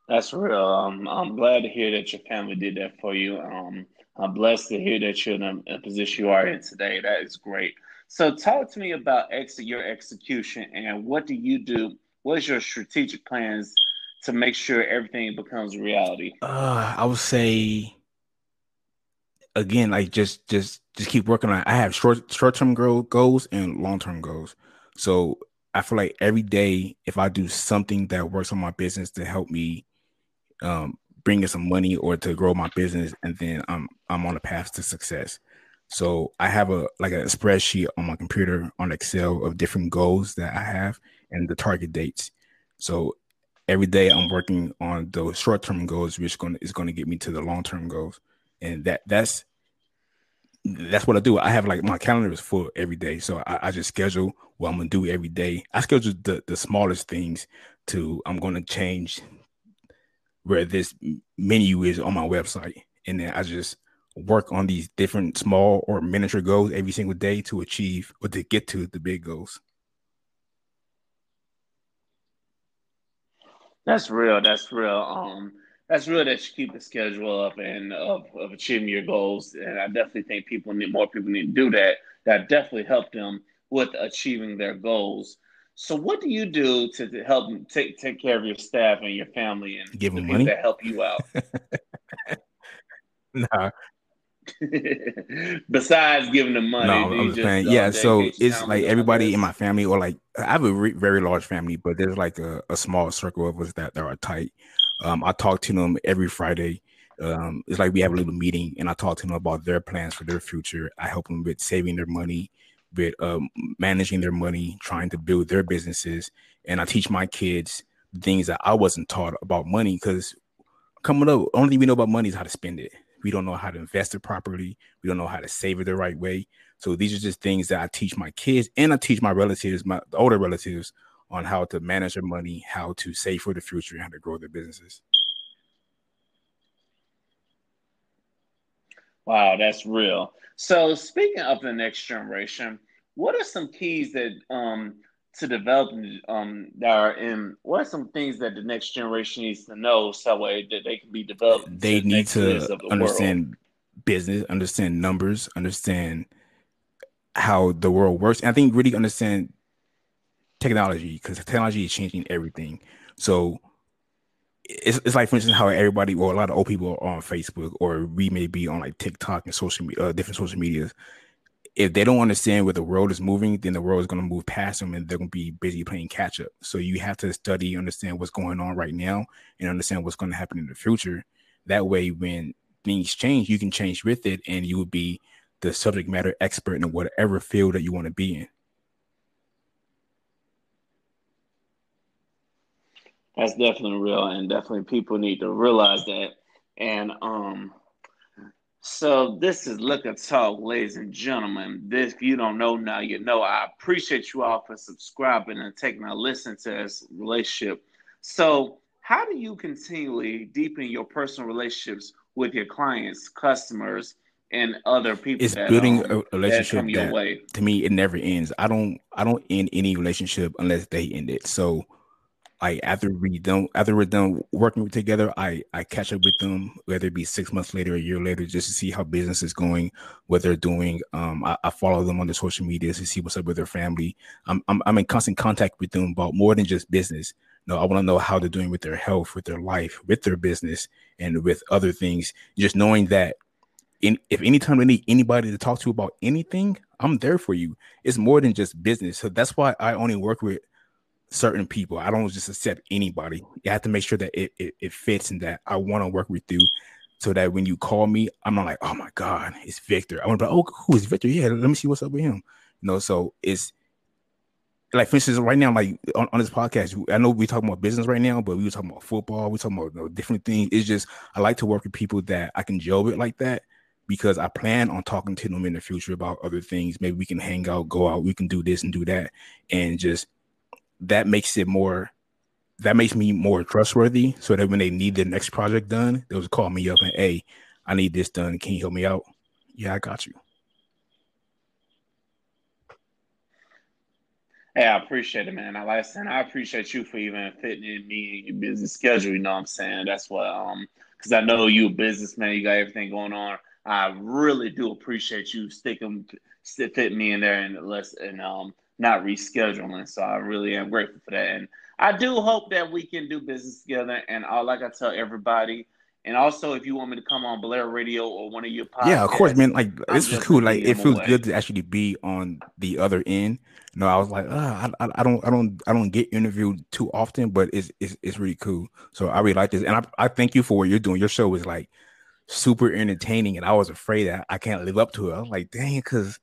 That's real. Um, I'm glad to hear that your family did that for you. Um, I'm blessed to hear that you're in a position you are in today. That is great. So talk to me about ex- your execution, and what do you do? What's your strategic plans to make sure everything becomes reality? Uh, I would say, again, like just just just keep working on it. I have short short-term goals and long-term goals. So I feel like every day, if I do something that works on my business to help me um, bring in some money or to grow my business, and then I'm I'm on a path to success. So I have a like a spreadsheet on my computer on Excel of different goals that I have and the target dates. So every day I'm working on those short-term goals, which going is going to get me to the long-term goals. And that that's that's what I do. I have like my calendar is full every day. So I, I just schedule what I'm going to do every day. I schedule the, the smallest things to I'm going to change where this menu is on my website. And then I just work on these different small or miniature goals every single day to achieve or to get to the big goals. That's real. That's real. Um, that's real that you keep the schedule up and of, of achieving your goals. And I definitely think people need more people need to do that. That definitely helped them with achieving their goals. So what do you do to, to help them take take care of your staff and your family and give them money that help you out? Nah. Besides giving them money, no, I'm just saying, yeah. So it's like everybody in my family, or like I have a re- very large family, but there's like a, a small circle of us that, that are tight. Um, I talk to them every Friday. Um, it's like we have a little meeting, and I talk to them about their plans for their future. I help them with saving their money, with um, managing their money, trying to build their businesses. And I teach my kids things that I wasn't taught about money, because coming up, only thing we know about money is how to spend it. We don't know how to invest it properly. We don't know how to save it the right way. So these are just things that I teach my kids, and I teach my relatives, my older relatives, on how to manage their money, how to save for the future, and how to grow their businesses. Wow, that's real. So speaking of the next generation, what are some keys that um, to develop um, that are in? What are some things that the next generation needs to know so way that they can be developed? They to need the to the understand world. business, understand numbers, understand how the world works. And I think really understand technology, because technology is changing everything. So it's, it's like, for instance, how everybody, well, a lot of old people are on Facebook, or we may be on like TikTok and social uh, different social medias. If they don't understand where the world is moving, then the world is going to move past them, and they're going to be busy playing catch up. So you have to study, understand what's going on right now, and understand what's going to happen in the future. That way, when things change, you can change with it, and you will be the subject matter expert in whatever field that you want to be in. That's definitely real, and definitely people need to realize that. And um, so this is Liquor Talk, ladies and gentlemen. This, if you don't know now, you know. I appreciate you all for subscribing and taking a listen to this relationship. So how do you continually deepen your personal relationships with your clients, customers, and other people? It's that, building um, a relationship that come your that, way. To me, it never ends. I don't, I don't end any relationship unless they end it. So I after we done after we're done working together, I, I catch up with them, whether it be six months later, a year later, just to see how business is going, what they're doing. Um, I, I follow them on the social media to see what's up with their family. I'm I'm, I'm in constant contact with them about more than just business. No, I want to know how they're doing with their health, with their life, with their business, and with other things. Just knowing that in, if anytime they need anybody to talk to about anything, I'm there for you. It's more than just business. So that's why I only work with certain people. I don't just accept anybody. You have to make sure that it, it, it fits, and that I want to work with you so that when you call me, I'm not like, oh my God, it's Victor. I want to be like, oh, who is Victor? Yeah, let me see what's up with him. You know, so it's like, for instance, right now, like on, on this podcast, I know we're talking about business right now, but we were talking about football, we're talking about, you know, different things. It's just, I like to work with people that I can gel with like that, because I plan on talking to them in the future about other things. Maybe we can hang out, go out, we can do this and do that, and just that makes it more, that makes me more trustworthy, so that when they need the next project done, they'll call me up and, hey, I need this done. Can you help me out? Yeah, I got you. Hey, I appreciate it, man. I like saying, I appreciate you for even fitting in me and your busy schedule. You know what I'm saying? That's what, um, because I know you a businessman, you got everything going on. I really do appreciate you sticking, fitting me in there and let's, and, um, not rescheduling. So I really am grateful for that. And I do hope that we can do business together. And all, like I tell everybody, and also if you want me to come on Blair Radio or one of your podcasts. Yeah, of course, man. Like, this was cool. Like, it feels good to actually be on the other end. You know, I was like, oh, I, I, I don't, I don't, I don't get interviewed too often, but it's, it's, it's really cool. So I really like this. And I, I thank you for what you're doing. Your show is like super entertaining. And I was afraid that I can't live up to it. I was like, dang, because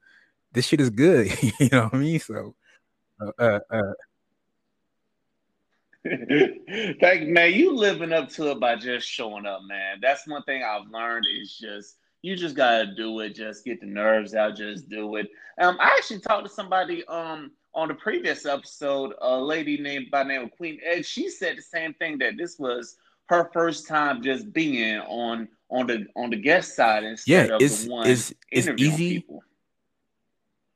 this shit is good, you know what I mean? So, uh, uh. Thank man, you living up to it by just showing up, man. That's one thing I've learned is just, you just gotta do it. Just get the nerves out, just do it. Um, I actually talked to somebody um on the previous episode, a lady named by the name of Queen Ed. She said the same thing, that this was her first time just being on on the on the guest side instead yeah, of the one it's, it's interviewing easy. people.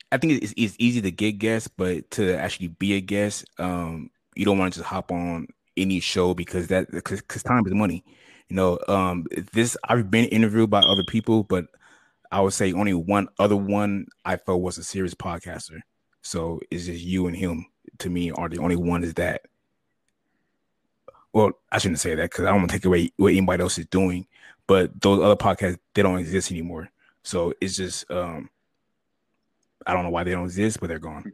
I think it's, it's easy to get guests, but to actually be a guest, um, you don't want to just hop on any show, because that because because time is money, you know. Um, this I've been interviewed by other people, but I would say only one other one I felt was a serious podcaster. So it's just you and him. To me, are the only ones that. Well, I shouldn't say that, because I don't want to take away what anybody else is doing, but those other podcasts, they don't exist anymore. So it's just um. I don't know why they don't exist, but they're gone.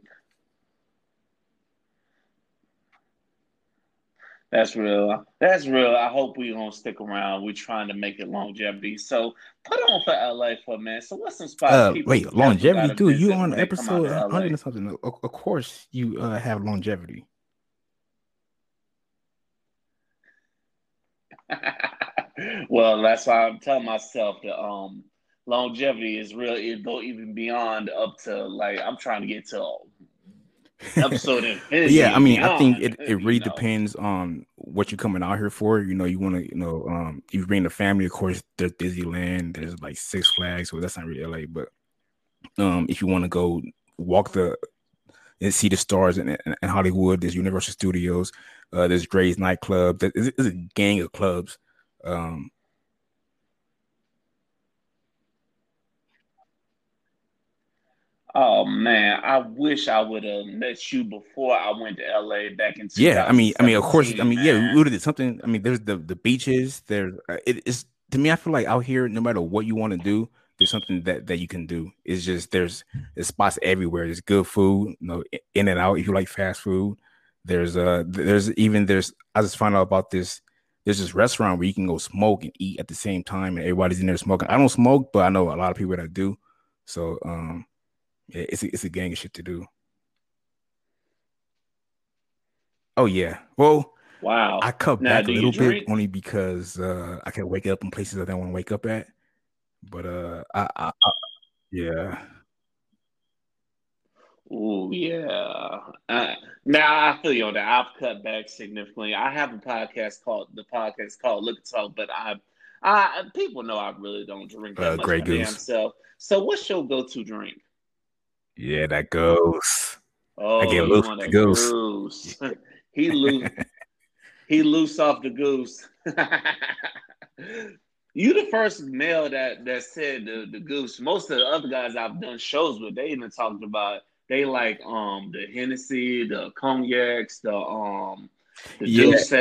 That's real. That's real. I hope we're going to stick around. We're trying to make it longevity. So put on for L A for a minute. So what's some spots? Uh, wait, longevity, dude. You on episode one hundred or something. Of, of course you uh, have longevity. Well, that's why I'm telling myself that um, longevity is real. It go even beyond up to, like, I'm trying to get to episode. Yeah, I mean, I think it, it really depends on what you're coming out here for. You know, you want to, you know, um, you bring the family. Of course, there's Disneyland, there's like Six Flags, well, that's not really L A, but um, if you want to go walk the and see the stars in, in, in Hollywood, there's Universal Studios, uh, there's Dre's nightclub, there's, there's a gang of clubs. Um, Oh man, I wish I would have met you before I went to L A back in. Yeah, I mean, I mean, of course, I mean, man. Yeah, we would have did something. I mean, there's the, the beaches. There's it is to me. I feel like out here, no matter what you want to do, there's something that, that you can do. It's just there's, there's spots everywhere. There's good food, you know, in and out. If you like fast food, there's uh there's even there's I just found out about this. There's this restaurant where you can go smoke and eat at the same time, and everybody's in there smoking. I don't smoke, but I know a lot of people that do. So um. Yeah, it's a, it's a gang of shit to do. Oh yeah, well, wow. I cut now, back a little bit only because uh, I can wake up in places I don't want to wake up at. But uh, I, I, I yeah. Oh yeah. Uh, now I feel you on that. I've cut back significantly. I have a podcast called the podcast called Liquor Talk, but I, I people know I really don't drink that uh, much. Grey Goose. So, so what's your go-to drink? Yeah, that goes. Oh, I get loose the goose. goose. He loose. He loose off the goose. You the first male that, that said the, the goose. Most of the other guys I've done shows with, they even talked about they like um the Hennessy, the cognacs, the um the yeah. Douce.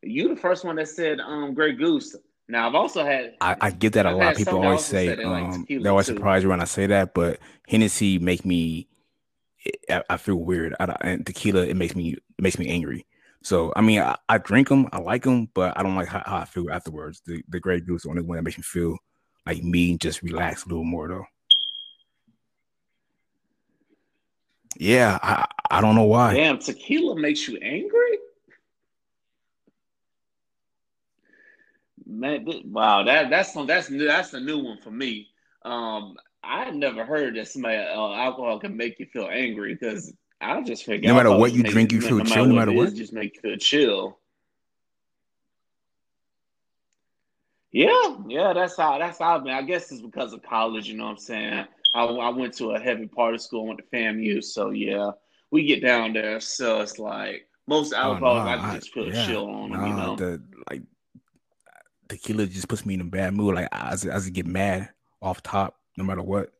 You the first one that said um Grey Goose. Now I've also had I, I get that I've a lot of people always say they um like they always surprise you when I say that, but Hennessy make me I, I feel weird. I, and tequila it makes me it makes me angry. So I mean I, I drink them, I like them, but I don't like how, how I feel afterwards. The the Grey Goose is the only one that makes me feel like me, just relax a little more though. Yeah, I I don't know why. Damn, tequila makes you angry? Man, wow, that that's some, that's new. That's a new one for me. Um, I never heard that somebody uh, alcohol can make you feel angry because I just figure no matter what you drink, you feel chill. No matter what, just make you feel chill. Yeah, yeah, that's how that's how. I, mean, I guess it's because of college. You know what I'm saying? I, I went to a heavy party school. I went to FAMU, so yeah, we get down there. So it's like most alcohol, oh, no, I can just feel yeah, chill on them. No, you know, the, like. Tequila just puts me in a bad mood. Like I, I just get mad off top, no matter what.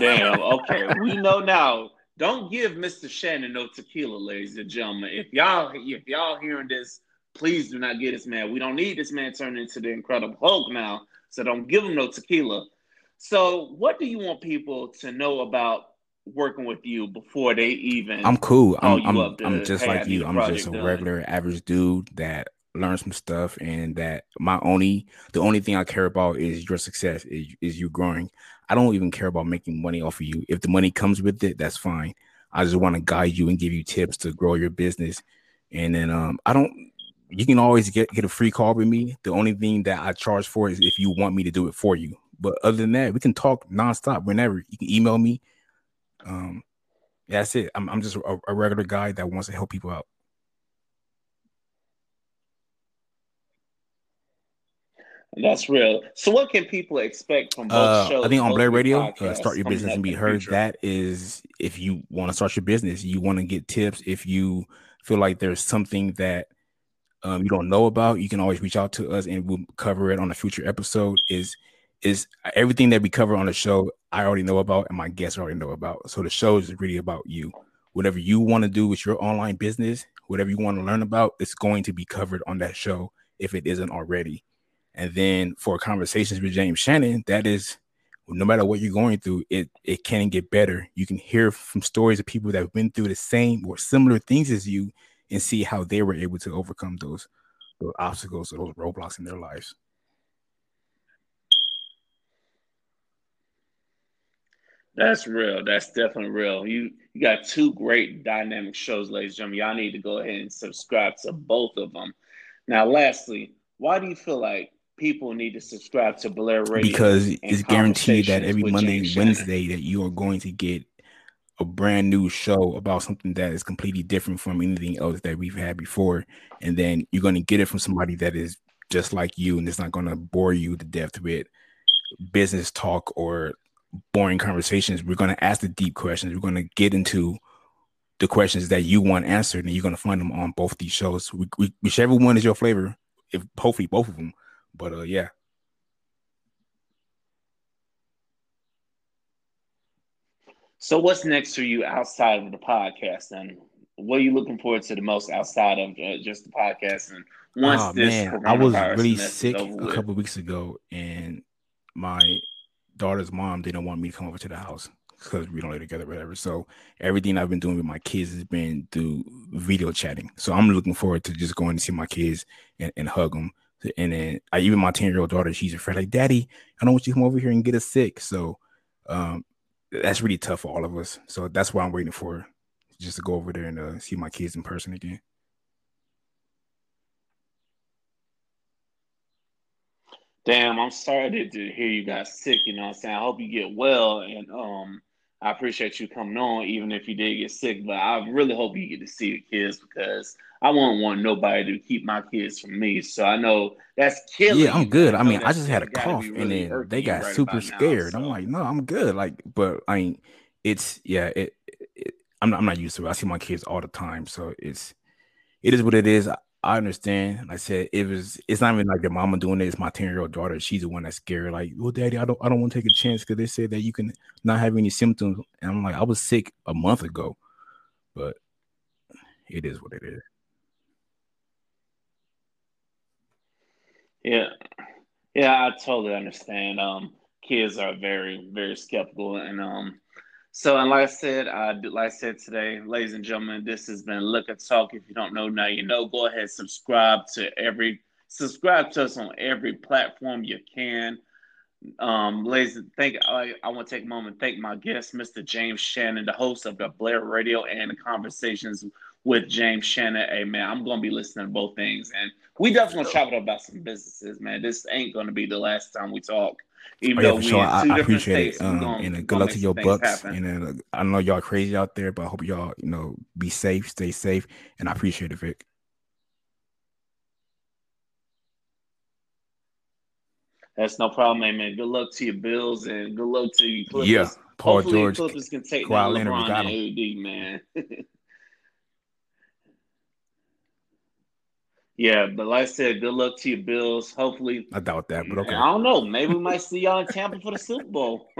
Damn. Okay, we know now. Don't give Mister Shannon no tequila, ladies and gentlemen. If y'all, if y'all hearing this, please do not get this man. We don't need this man turning into the Incredible Hulk now. So don't give him no tequila. So, what do you want people to know about working with you before they even I'm cool. I'm I'm, I'm just like you. I'm just a regular done. average dude that learns some stuff and that my only the only thing I care about is your success, is, is you growing. I don't even care about making money off of you. If the money comes with it, that's fine. I just want to guide you and give you tips to grow your business. And then um I don't you can always get, get a free call with me. The only thing that I charge for is if you want me to do it for you. But other than that, we can talk nonstop whenever. You can email me. Um, yeah, that's it. I'm I'm just a, a regular guy that wants to help people out. That's real. So, what can people expect from both uh, shows? I think on Blair Radio, uh, Start Your Business and Be Heard. That is, if you want to start your business, you want to get tips. If you feel like there's something that um you don't know about, you can always reach out to us and we'll cover it on a future episode. Is Is everything that we cover on the show I already know about and my guests already know about. So the show is really about you. Whatever you want to do with your online business, whatever you want to learn about, it's going to be covered on that show if it isn't already. And then for Conversations with James Shannon, that is no matter what you're going through, it it can get better. You can hear from stories of people that have been through the same or similar things as you and see how they were able to overcome those, those obstacles or those roadblocks in their lives. That's real. That's definitely real. You you got two great dynamic shows, ladies and gentlemen. Y'all need to go ahead and subscribe to both of them. Now, lastly, why do you feel like people need to subscribe to Blair Radio? Because it's guaranteed that every Monday and Wednesday that you are going to get a brand new show about something that is completely different from anything else that we've had before. And then you're going to get it from somebody that is just like you, and it's not going to bore you to death with business talk or boring conversations. We're going to ask the deep questions. We're going to get into the questions that you want answered, and you're going to find them on both these shows. We, we, whichever one is your flavor, if hopefully both of them. But uh, yeah. So what's next for you outside of the podcast, and what are you looking forward to the most outside of uh, just the podcast? And once oh, this, man, I was really sick a couple of weeks ago, and my daughter's mom didn't want me to come over to the house because we don't live together, whatever. So everything I've been doing with my kids has been through video chatting. So I'm looking forward to just going to see my kids and, and hug them. And then I, even my ten-year-old daughter, she's afraid, like, Daddy, I don't want you to come over here and get us sick. So um, that's really tough for all of us. So that's what I'm waiting for, just to go over there and uh, see my kids in person again. Damn, I'm sorry to, to hear you got sick, you know what I'm saying? I hope you get well, and um, I appreciate you coming on, even if you did get sick. But I really hope you get to see your kids, because I won't want nobody to keep my kids from me. So I know that's killing. Yeah, I'm good. I, I mean, I just had a cough, really, and then they got right super scared. Now, so. I'm like, no, I'm good. Like, but I mean, it's yeah. It, it I'm not, I'm not used to it. I see my kids all the time, so it's it is what it is. I, I understand. Like I said, it was. It's not even like their mama doing it. It's my ten-year-old daughter. She's the one that's scared. Like, well, Daddy, I don't, I don't want to take a chance because they said that you can not have any symptoms. And I'm like, I was sick a month ago, but it is what it is. Yeah, yeah, I totally understand. Um, kids are very, very skeptical, and um, so and like I said, I like I said today, ladies and gentlemen, this has been Liquor Talk. If you don't know now, you know. Go ahead, subscribe to every subscribe to us on every platform you can. Um, ladies, thank I, I want to take a moment and thank my guest, Mister James Shannon, the host of the Blair Radio and the Conversations with James Shannon. Hey, man, I'm going to be listening to both things. And we definitely going to chat about some businesses, man. This ain't going to be the last time we talk. Even oh, yeah, though we sure. I, I appreciate states, it. Um, gonna, and good luck to your Bucks. Happen. And uh, I know y'all crazy out there, but I hope y'all, you know, be safe, stay safe. And I appreciate it, Vic. That's no problem, amen. Good luck to your Bills and good luck to your Clippers. Yeah, Paul Hopefully George. Clippers can take that LeBron and A D, man. Yeah, but like I said, good luck to your Bills. Hopefully, I doubt that, but okay. I don't know. Maybe we might see y'all in Tampa for the Super Bowl.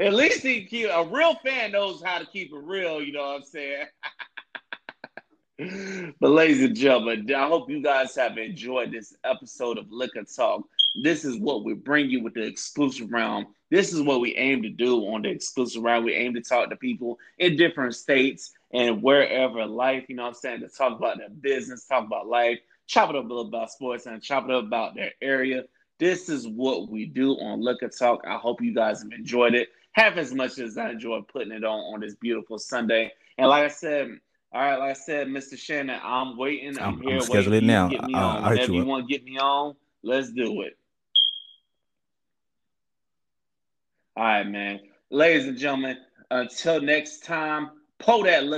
At least he keep, a real fan knows how to keep it real. You know what I'm saying? But ladies and gentlemen, I hope you guys have enjoyed this episode of Liquor Talk. This is what we bring you with the exclusive round. This is what we aim to do on the exclusive round. We aim to talk to people in different states and wherever life, you know what I'm saying, to talk about their business, talk about life, chop it up a little about sports, and chop it up about their area. This is what we do on Liquor Talk. I hope you guys have enjoyed it half as much as I enjoyed putting it on on this beautiful Sunday. And like I said, all right, like I said, Mister Shannon, I'm waiting. I'm, I'm here. I'm scheduling now. Get me uh, on. Whenever you want to get me on, let's do it. All right, man. Ladies and gentlemen, until next time, pull that look.